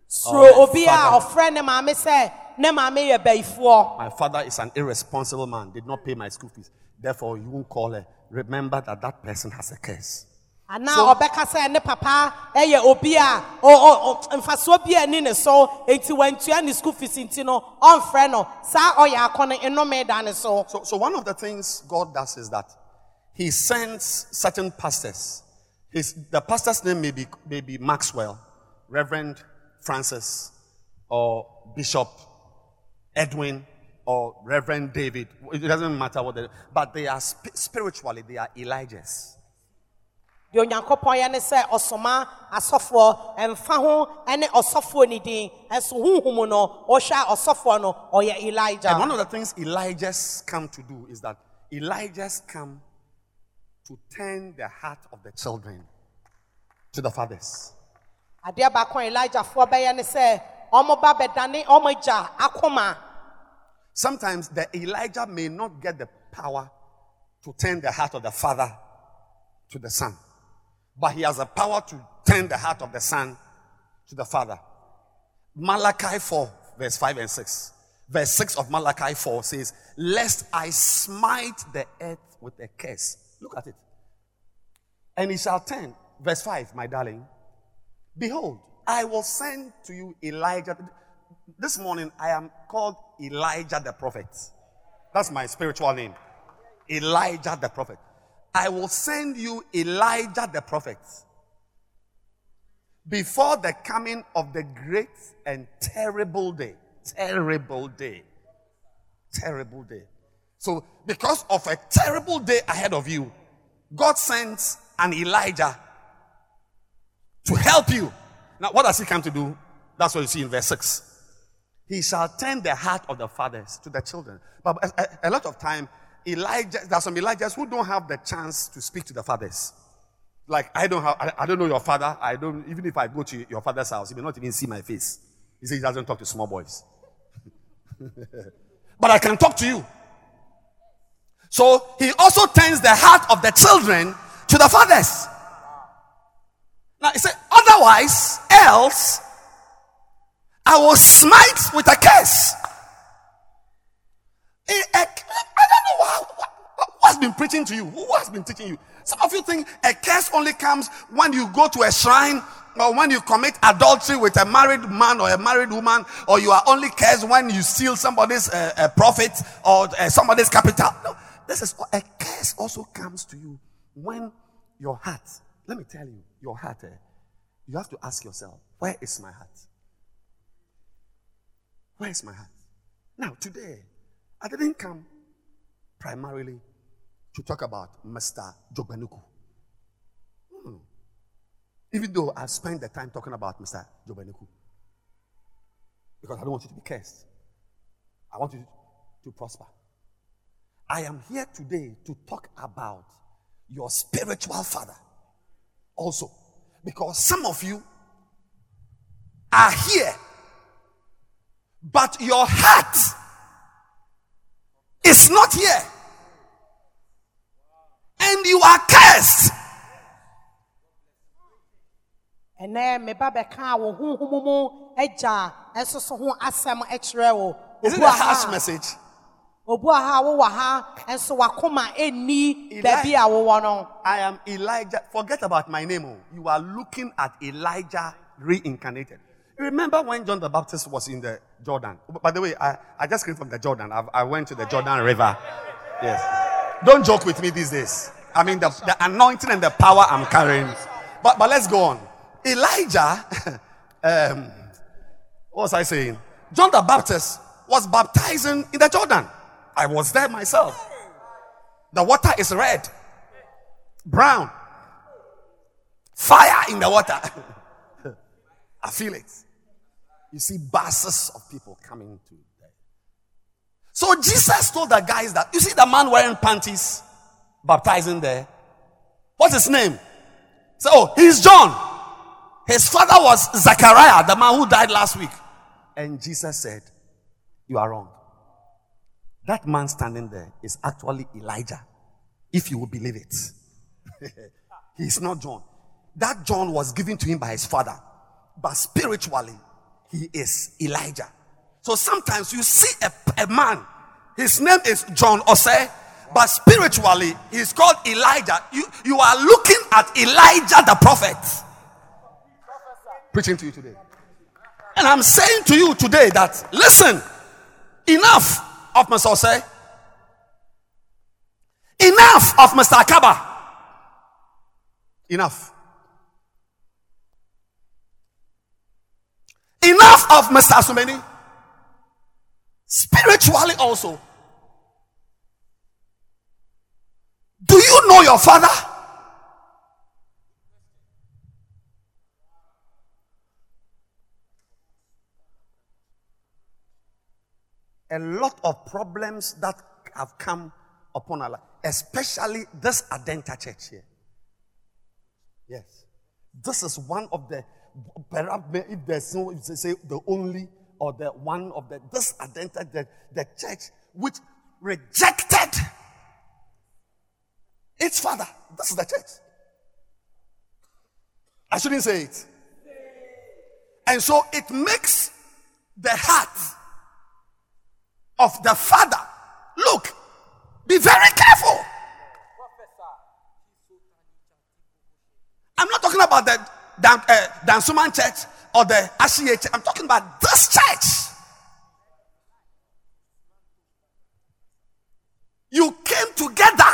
So my father is an irresponsible man, did not pay my school fees. Therefore, you won't call her. Remember that person has a curse. So one of the things God does is that he sends certain pastors. The pastor's name may be Maxwell, Reverend Francis, or Bishop Edwin, or Reverend David. It doesn't matter what they are, but they are spiritually, they are Elijahs. And one of the things Elijahs come to do is that Elijahs come to turn the heart of the children to the fathers. Sometimes the Elijah may not get the power to turn the heart of the father to the son, but he has the power to turn the heart of the son to the father. Malachi 4, verse 5 and 6. Verse 6 of Malachi 4 says, "Lest I smite the earth with a curse." Look at it. "And it shall turn." Verse 5, my darling. "Behold, I will send to you Elijah." This morning, I am called Elijah the prophet. That's my spiritual name. Elijah the prophet. I will send you Elijah the prophet before the coming of the great and terrible day. Terrible day. Terrible day. So, because of a terrible day ahead of you, God sends an Elijah to help you. Now, what does he come to do? That's what you see in verse 6. He shall turn the heart of the fathers to the children. But a lot of time, Elijah, there are some Elijahs who don't have the chance to speak to the fathers. Like, I don't know your father. Even if I go to your father's house, he may not even see my face. He says he doesn't talk to small boys. But I can talk to you. So he also turns the heart of the children to the fathers. Now he said, otherwise, else, I will smite with a curse. I don't know who has been preaching to you, who has been teaching you. Some of you think a curse only comes when you go to a shrine or when you commit adultery with a married man or a married woman, or you are only cursed when you steal somebody's profit or somebody's capital. No, this is a curse also comes to you when your heart, let me tell you, your heart, you have to ask yourself, where is my heart? Where is my heart? Now, today, I didn't come primarily to talk about Mr. Jobanuku. Even though I spent the time talking about Mr. Jobanuku. Because I don't want you to be cursed. I want you to prosper. I am here today to talk about your spiritual father also. Because some of you are here, but your heart is not here. And you are cursed. And then isn't a harsh message? I am Elijah. Forget about my name. You are looking at Elijah reincarnated. Remember when John the Baptist was in the Jordan? By the way, I just came from the Jordan. I went to the Jordan River. Yes. Don't joke with me these days. I mean, the anointing and the power I'm carrying. But let's go on. Elijah, what was I saying? John the Baptist was baptizing in the Jordan. I was there myself. The water is red, brown, fire in the water. I feel it. You see masses of people coming to them. So Jesus told the guys that, you see the man wearing panties, baptizing there? What's his name? So, he's John. His father was Zechariah, the man who died last week. And Jesus said, you are wrong. That man standing there is actually Elijah, if you will believe it. He's not John. That John was given to him by his father. But spiritually, he is Elijah. So sometimes you see a man, his name is John Osei, but spiritually, he's called Elijah. You are looking at Elijah the prophet. Preaching to you today. And I'm saying to you today that, listen, enough of Mr. Osei. Enough of Mr. Akaba. Enough. Enough of Mr. Asumeni. Spiritually also. Do you know your father? A lot of problems that have come upon our life, especially this Adenta church here. Yes. This is one of the, perhaps if there's no, if they say the only or the one of the, this Adenta, the church which rejected its father. This is the church. I shouldn't say it. And so it makes the heart of the father. Look, be very careful. I'm not talking about the Dansuman church or the ACCA church. I'm talking about this church. You came together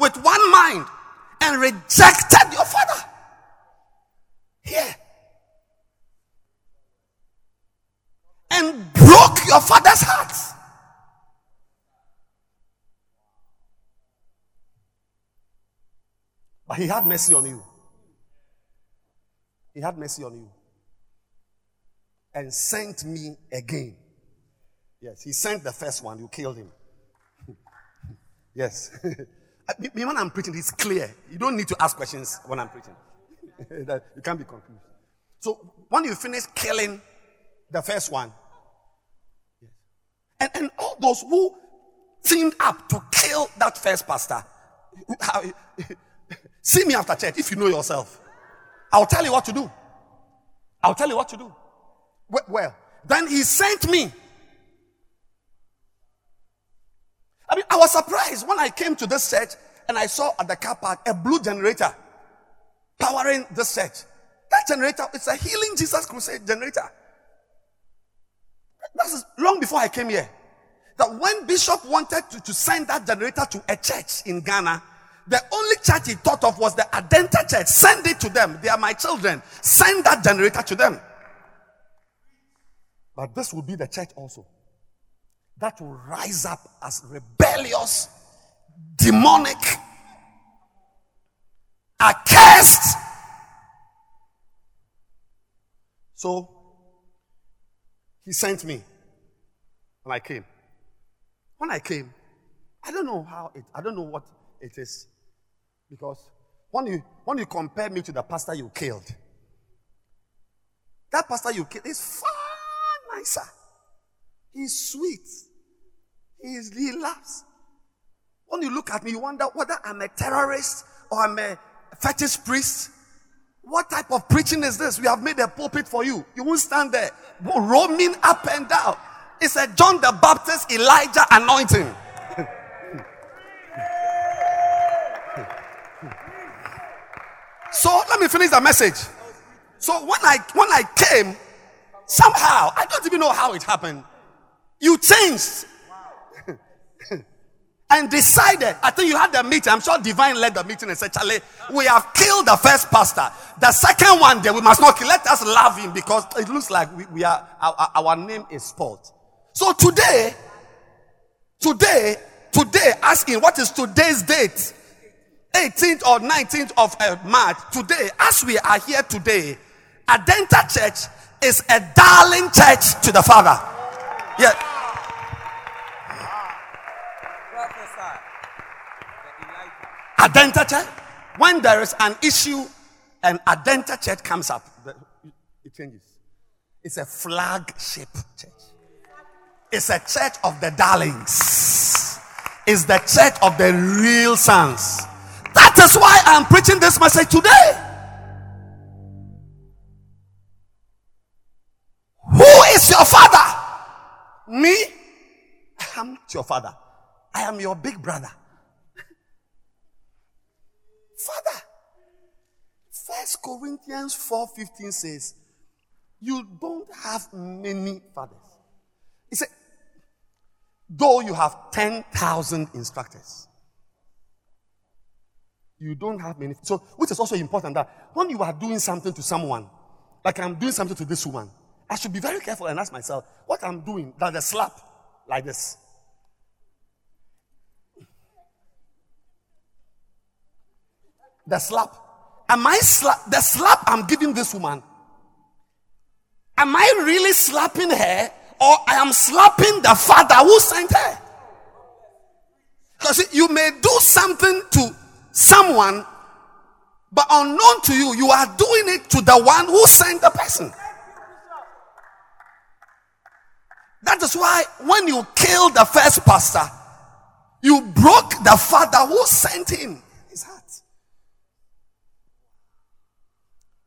with one mind and rejected your father. here and broke your father's heart. But he had mercy on you. He had mercy on you. And sent me again. Yes, he sent the first one. You killed him. Yes. When I'm preaching, it's clear. You don't need to ask questions when I'm preaching. You can't be confused. So when you finish killing the first one, and all those who teamed up to kill that first pastor, see me after church if you know yourself. I'll tell you what to do. I'll tell you what to do. Well, then he sent me. I mean, I was surprised when I came to this church and I saw at the car park a blue generator powering this church. That generator, it's a Healing Jesus Crusade generator. That's long before I came here. That when Bishop wanted to send that generator to a church in Ghana, the only church he thought of was the Adenta church. Send it to them. They are my children. Send that generator to them. But this will be the church also that will rise up as rebellious, demonic, accursed. So he sent me and I came. When I came, I don't know how it, I don't know what it is. Because when you compare me to the pastor you killed, that pastor you killed is far nicer. He's sweet. He laughs. When you look at me, you wonder whether I'm a terrorist or I'm a fetish priest. What type of preaching is this? We have made a pulpit for you. You won't stand there roaming up and down. It's a John the Baptist, Elijah anointing. So let me finish the message. So when I came, somehow, I don't even know how it happened, you changed. Wow. And decided, I think you had the meeting, I'm sure Divine led the meeting and said, Charlie, we have killed the first pastor. The second one there, we must not kill. Let us love him because it looks like we are, our name is spoiled. So today, asking what is today's date? 18th or 19th of March. Today, as we are here today, Adenta Church is a darling church to the Father. Yeah. Adenta Church. When there is an issue, an Adenta Church comes up. It changes. It's a flagship church. It's a church of the darlings. It's the church of the real sons. That is why I'm preaching this message today. Who is your father? Me? I am not your father. I am your big brother. Father. 1 Corinthians 4:15 says, you don't have many fathers. It says, though you have 10,000 instructors, you don't have many. So, which is also important that when you are doing something to someone, like I'm doing something to this woman, I should be very careful and ask myself, what I'm doing, that the slap like this. The slap. The slap I'm giving this woman, am I really slapping her or I am slapping the father who sent her? Because you may do something to someone, but unknown to you, you are doing it to the one who sent the person. That is why when you kill the first pastor, you broke the father who sent him. His heart.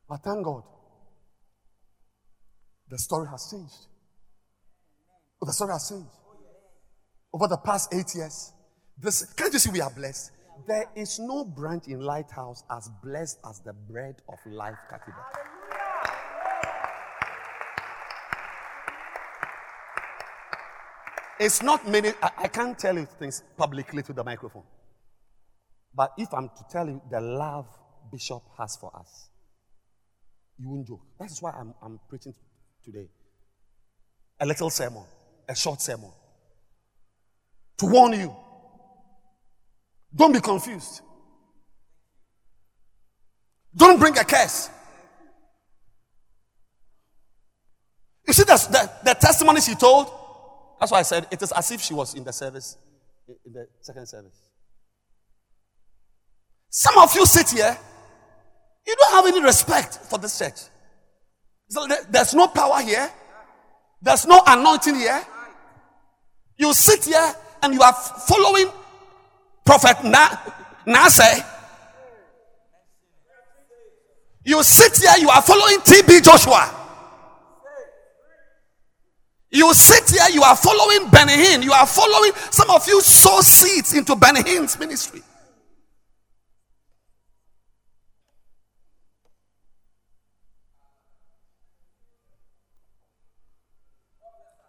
But thank God, the story has changed. Oh, the story has changed. Over the past 8 years, can't you see we are blessed? There is no branch in Lighthouse as blessed as the Bread of Life Cathedral. It's not many, I can't tell you things publicly to the microphone. But if I'm to tell you the love Bishop has for us, you won't joke. That's why I'm preaching today. A little sermon, a short sermon. To warn you. Don't be confused. Don't bring a curse. You see the testimony she told? That's why I said it is as if she was in the service, in the second service. Some of you sit here, you don't have any respect for this church. So there's no power here. There's no anointing here. You sit here and you are following Prophet Nase. You sit here, you are following TB Joshua. You sit here, you are following Benny Hinn. You are following, some of you sow seeds into Benny Hinn's ministry.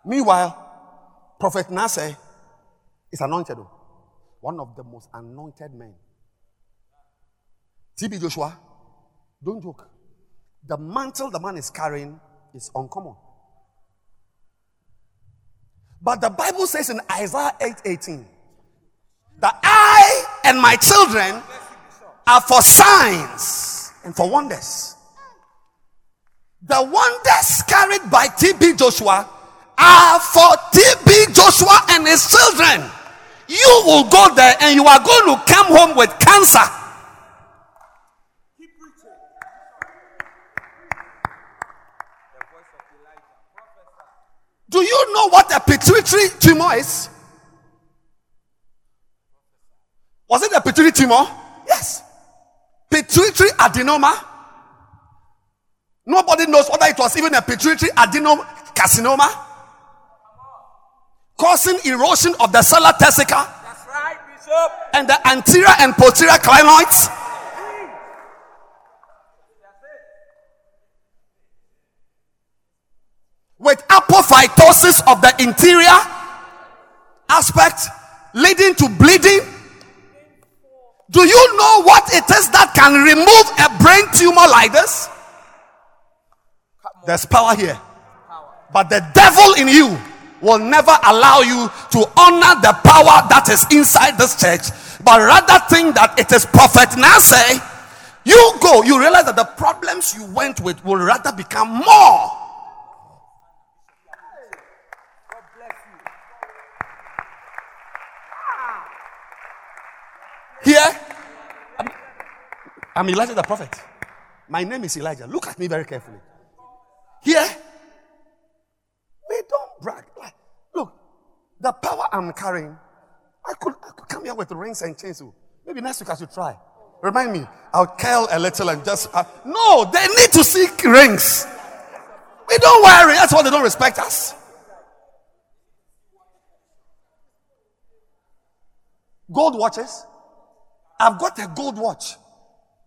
Meanwhile, Prophet Nase is anointed. One of the most anointed men. TB Joshua, don't joke. The mantle the man is carrying is uncommon. But the Bible says in Isaiah 8:18 that I and my children are for signs and for wonders. The wonders carried by TB Joshua are for TB Joshua and his children. You will go there and you are going to come home with cancer. Keep preaching. The voice of Elijah. Do you know what a pituitary tumor is? Was it a pituitary tumor? Yes. Pituitary adenoma. Nobody knows whether it was even a pituitary adenocarcinoma. Causing erosion of the solar tessica. That's right, Bishop. And the anterior and posterior clinoids. With apophytosis of the interior aspect leading to bleeding. Do you know what it is that can remove a brain tumor like this? There's power here. But the devil in you will never allow you to honor the power that is inside this church, but rather think that it is Prophet Nase. You go, you realize that the problems you went with will rather become more. Here, I'm Elijah the prophet. My name is Elijah. Look at me very carefully. Here, we don't brag. Look, the power I'm carrying, I could come here with rings and chains. Maybe next week I should try. Remind me, I'll curl a little and just... no, they need to seek rings. We don't wear it. That's why they don't respect us. Gold watches. I've got a gold watch.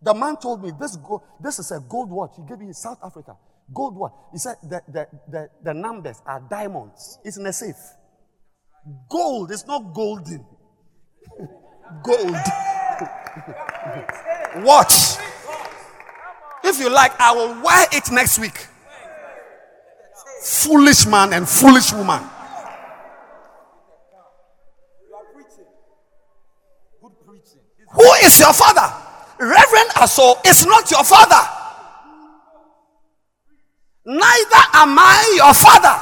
The man told me, this is a gold watch. He gave me in South Africa. Gold watch. He said the numbers are diamonds. It's in a safe. Gold is not golden. Gold. Watch. If you like, I will wear it next week. Foolish man and foolish woman. Who is your father? Reverend Aso is not your father. Neither am I your father.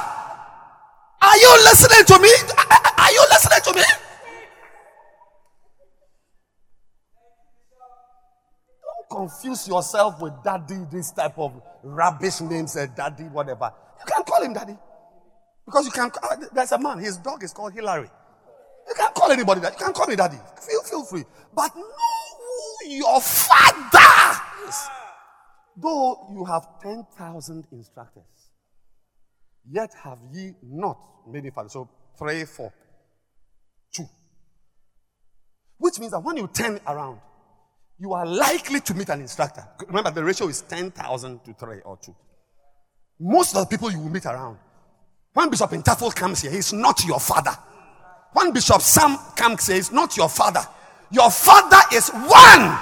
Are you listening to me? Are you listening to me? Don't confuse yourself with daddy, this type of rubbish names, daddy, whatever. You can call him daddy. Because you can, there's a man, his dog is called Hillary. You can call anybody that. You can call me daddy. Feel free. But know who your father is. Though you have 10,000 instructors, yet have ye not many fathers. So 3, 4, 2. Which means that when you turn around, you are likely to meet an instructor. Remember, the ratio is 10,000 to 3 or 2. Most of the people you will meet around. When Bishop Intafel comes here, he's not your father. When Bishop Sam comes here, he's not your father. Your father is one.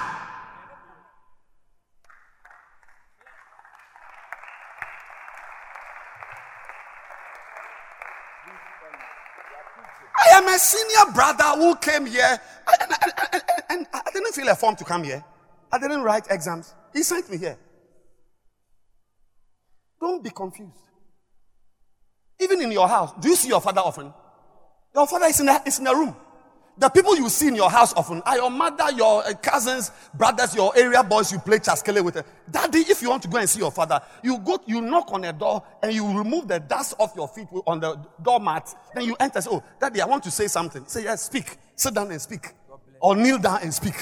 brother who came here, and I didn't fill a form to come here. I didn't write exams. He sent me here. Don't be confused. Even in your house, do you see your father often? Your father is in a room. The people you see in your house often are your mother, your cousins, brothers, your area boys you play chaskele with. Daddy, if you want to go and see your father, you knock on a door and you remove the dust off your feet on the doormat. Then you enter and say, oh, Daddy, I want to say something. Say, yes, speak. Sit down and speak. Or kneel down and speak.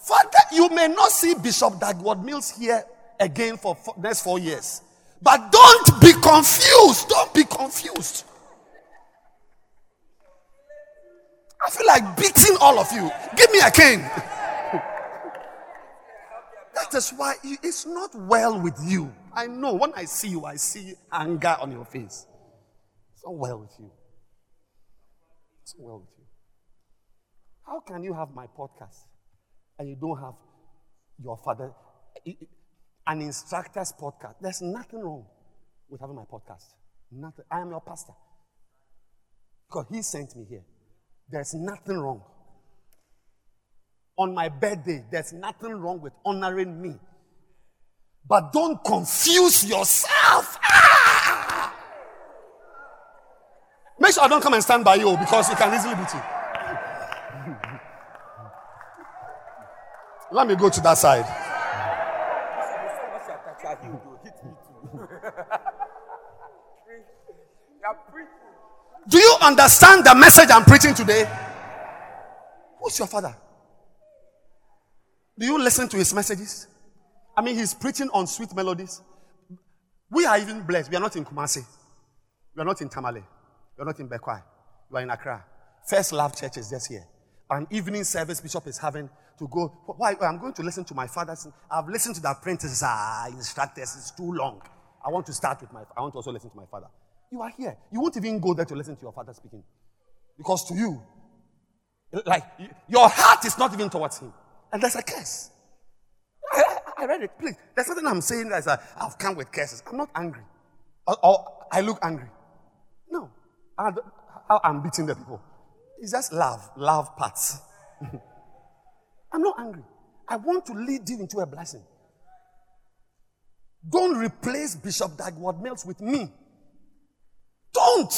Father, you may not see Bishop Dag Heward-Mills here again for next 4 years. But don't be confused. Don't be confused. I feel like beating all of you. Give me a cane. That is why it's not well with you. I know. When I see you, I see anger on your face. It's not well with you. It's not well with you. How can you have my podcast and you don't have your father, an instructor's podcast? There's nothing wrong with having my podcast. Nothing. I am your pastor. Because he sent me here. There's nothing wrong. On my birthday, there's nothing wrong with honoring me. But don't confuse yourself. Ah! Make sure I don't come and stand by you because you can easily beat you. Let me go to that side. Do you understand the message I'm preaching today? Who's your father? Do you listen to his messages? I mean, he's preaching on Sweet Melodies. We are even blessed. We are not in Kumasi. We are not in Tamale. We are not in Bekwai. We are in Accra. First Love Church is just here. An evening service Bishop is having to go. Why? I'm going to listen to my father. I've listened to the apprentices, instructors. It's too long. I want to also listen to my father. You are here. You won't even go there to listen to your father speaking. Because to you, like, your heart is not even towards him. And there's a curse. I read it, please. There's nothing I'm saying that I've come with curses. I'm not angry. Or I look angry. No. I'm beating the people. It's just love parts. I'm not angry. I want to lead you into a blessing. Don't replace Bishop Dag Heward-Mills with me. Don't.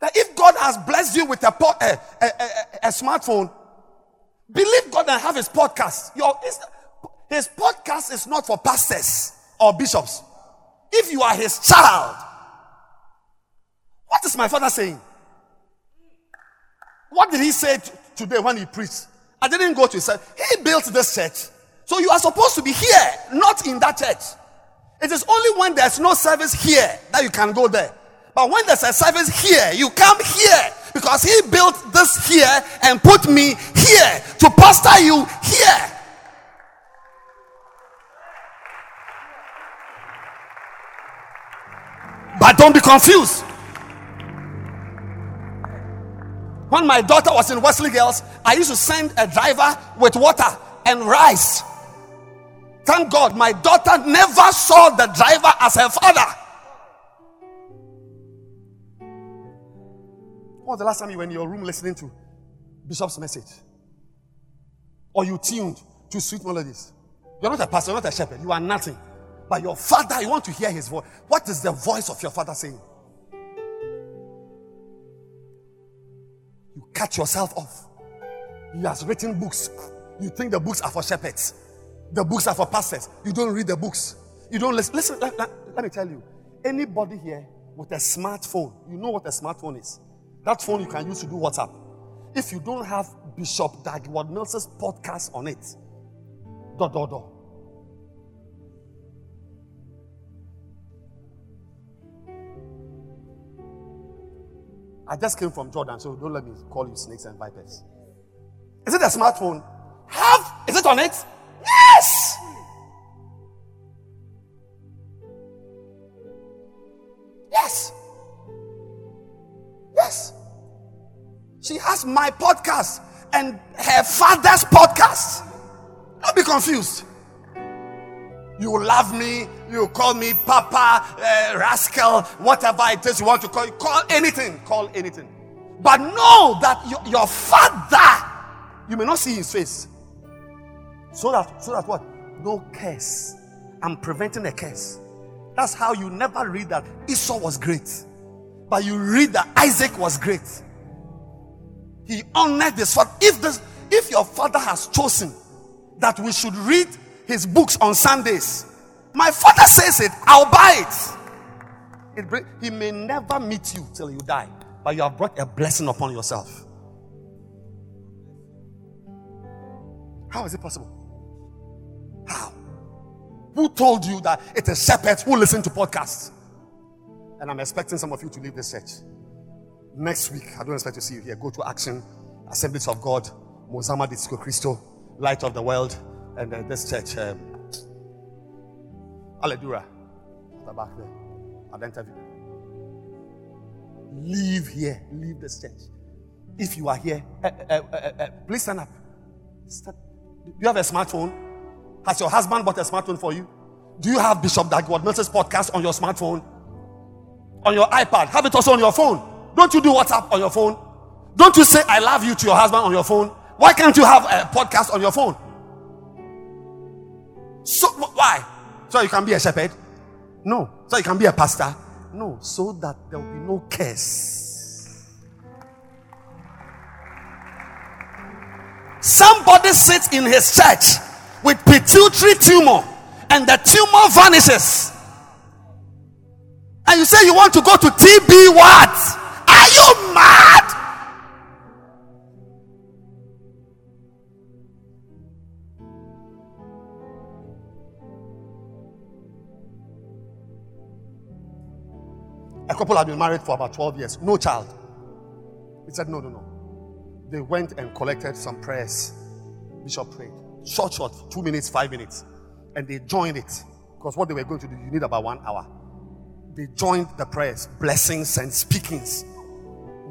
That if God has blessed you with a smartphone, believe God and have his podcast. His podcast is not for pastors or bishops. If you are his child, what is my father saying? What did he say today when he preached? I didn't go to his church. He built this church. So you are supposed to be here, not in that church. It is only when there's no service here that you can go there. But when there's a service here, you come here. Because he built this here and put me here to pastor you here. But don't be confused. When my daughter was in Wesley Girls, I used to send a driver with water and rice. Thank God, my daughter never saw the driver as her father. When was the last time you were in your room listening to Bishop's message? Or you tuned to Sweet Melodies? You're not a pastor, you're not a shepherd, you are nothing. But your father, you want to hear his voice. What is the voice of your father saying? You cut yourself off. He has written books. You think the books are for shepherds. The books are for pastors. You don't read the books. You don't listen. Listen, let me tell you. Anybody here with a smartphone, you know what a smartphone is. That phone you can use to do WhatsApp. If you don't have Bishop Dag Heward-Mills's podcast on it, I just came from Jordan, so don't let me call you snakes and vipers. Is it a smartphone? Is it on it? Yes! Yes! Yes! She has my podcast and her father's podcast. Don't be confused. You love me, you call me Papa, rascal, whatever it is you want to call. Call anything. But know that your father, you may not see his face. So that what? No curse. I'm preventing a curse. That's how you never read that Esau was great. But you read that Isaac was great. He honored his father. If your father has chosen that we should read his books on Sundays, my father says it, I'll buy it. He may never meet you till you die, but you have brought a blessing upon yourself. How is it possible? How? Who told you that it is shepherds who listen to podcasts? And I'm expecting some of you to leave this church. Next week, I don't expect to see you here. Go to Action, Assemblies of God, Mozama Disco Cristo, Light of the World, and this church, Aledura, at the back there, at the interview. Leave here, leave this church. If you are here, please stand up. Do you have a smartphone? Has your husband bought a smartphone for you? Do you have Bishop Dag Heward-Mills' podcast on your smartphone? On your iPad? Have it also on your phone. Don't you do WhatsApp on your phone? Don't you say I love you to your husband on your phone? Why can't you have a podcast on your phone? So why? So you can be a shepherd? No. So you can be a pastor? No. So that there will be no curse. Somebody sits in his church with pituitary tumor and the tumor vanishes. And you say you want to go to TB what? Are you mad? A couple had been married for about 12 years. No child. He said, no. They went and collected some prayers. Bishop prayed. Short, 2 minutes, 5 minutes. And they joined it. Because what they were going to do, you need about 1 hour. They joined the prayers, blessings and speakings.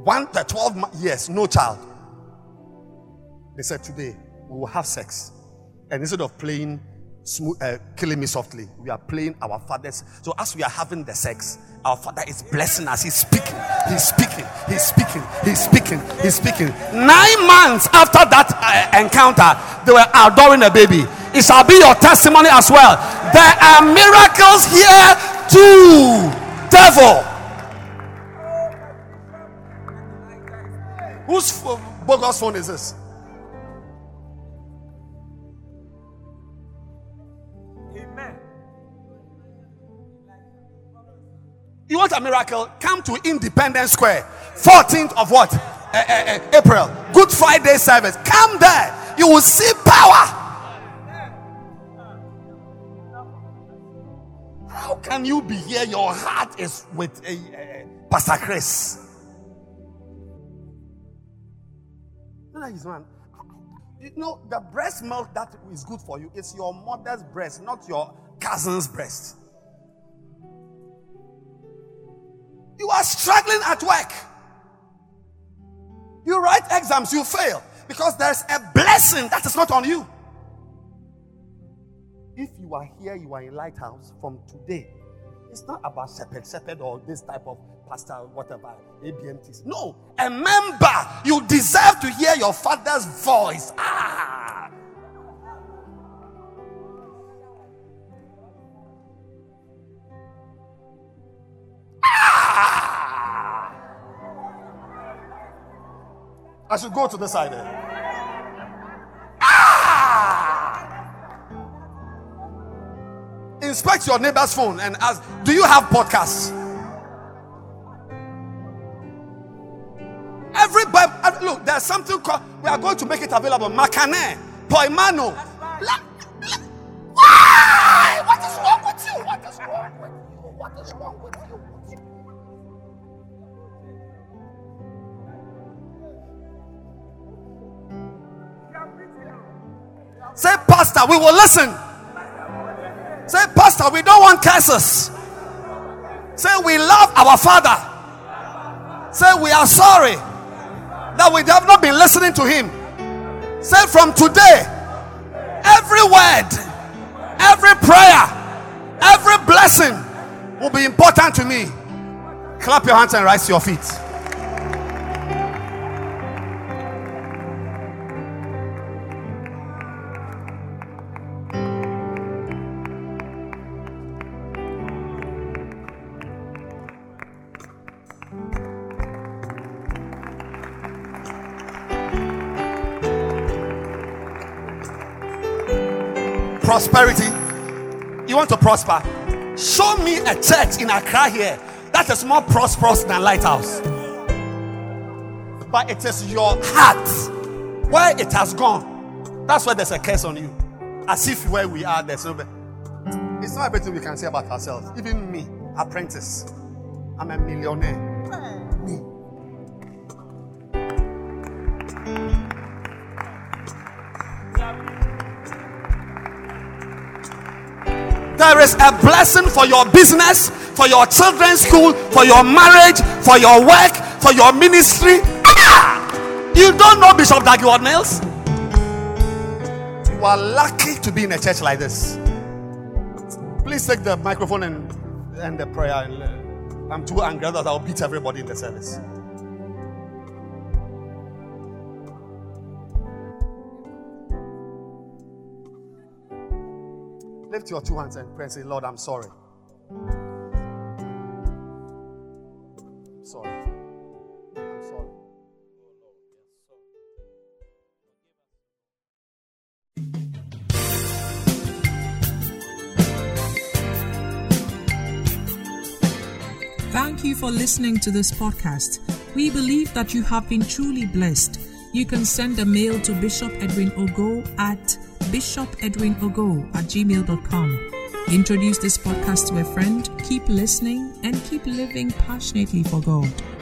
12 years, no child. They said, today, we will have sex. And instead of playing Killing Me Softly, we are playing our fathers. So as we are having the sex, our father is blessing us. He's speaking. 9 months after that encounter, they were adoring a baby. It shall be your testimony as well. There are miracles here too. Devil, whose bogus phone is this? You want a miracle? Come to Independence Square, 14th of what? April. Good Friday service. Come there. You will see power. How can you be here? Your heart is with Pastor Chris. You know, the breast milk that is good for you is your mother's breast, not your cousin's breast. You are struggling at work. You write exams, you fail. Because there's a blessing that is not on you. If you are here, you are in Lighthouse from today. It's not about shepherd or this type of pastor, whatever, ABMTs. No. A member, you deserve to hear your father's voice. Ah! I should go to the side there. Ah! Inspect your neighbor's phone and ask, do you have podcasts? Everybody, look, there's something called, we are going to make it available. Makane, Poimano. Why? What is wrong with you? Say, Pastor, we will listen. Say, Pastor, we don't want curses. Say, we love our father. Say, we are sorry that we have not been listening to him. Say, from today, every word, every prayer, every blessing will be important to me. Clap your hands and rise to your feet. prosperity. You want to prosper? Show me a church in Accra here that is more prosperous than Lighthouse. But it is your heart where it has gone. That's why there's a curse on you. As if where we are, there's no better. It's not everything we can say about ourselves. Even me, apprentice, I'm a millionaire. Me. There is a blessing for your business, for your children's school, for your marriage, for your work, for your ministry. You don't know Bishop Dag Heward-Mills? You are lucky to be in a church like this. Please take the microphone and the prayer. I'm too angry that I'll beat everybody in the service. Lift your two hands and pray and say, Lord, I'm sorry. I'm sorry. Thank you for listening to this podcast. We believe that you have been truly blessed. You can send a mail to Bishop Edwin Ogoe at bishopedwinogoe@gmail.com. Introduce this podcast to a friend, keep listening, and keep living passionately for God.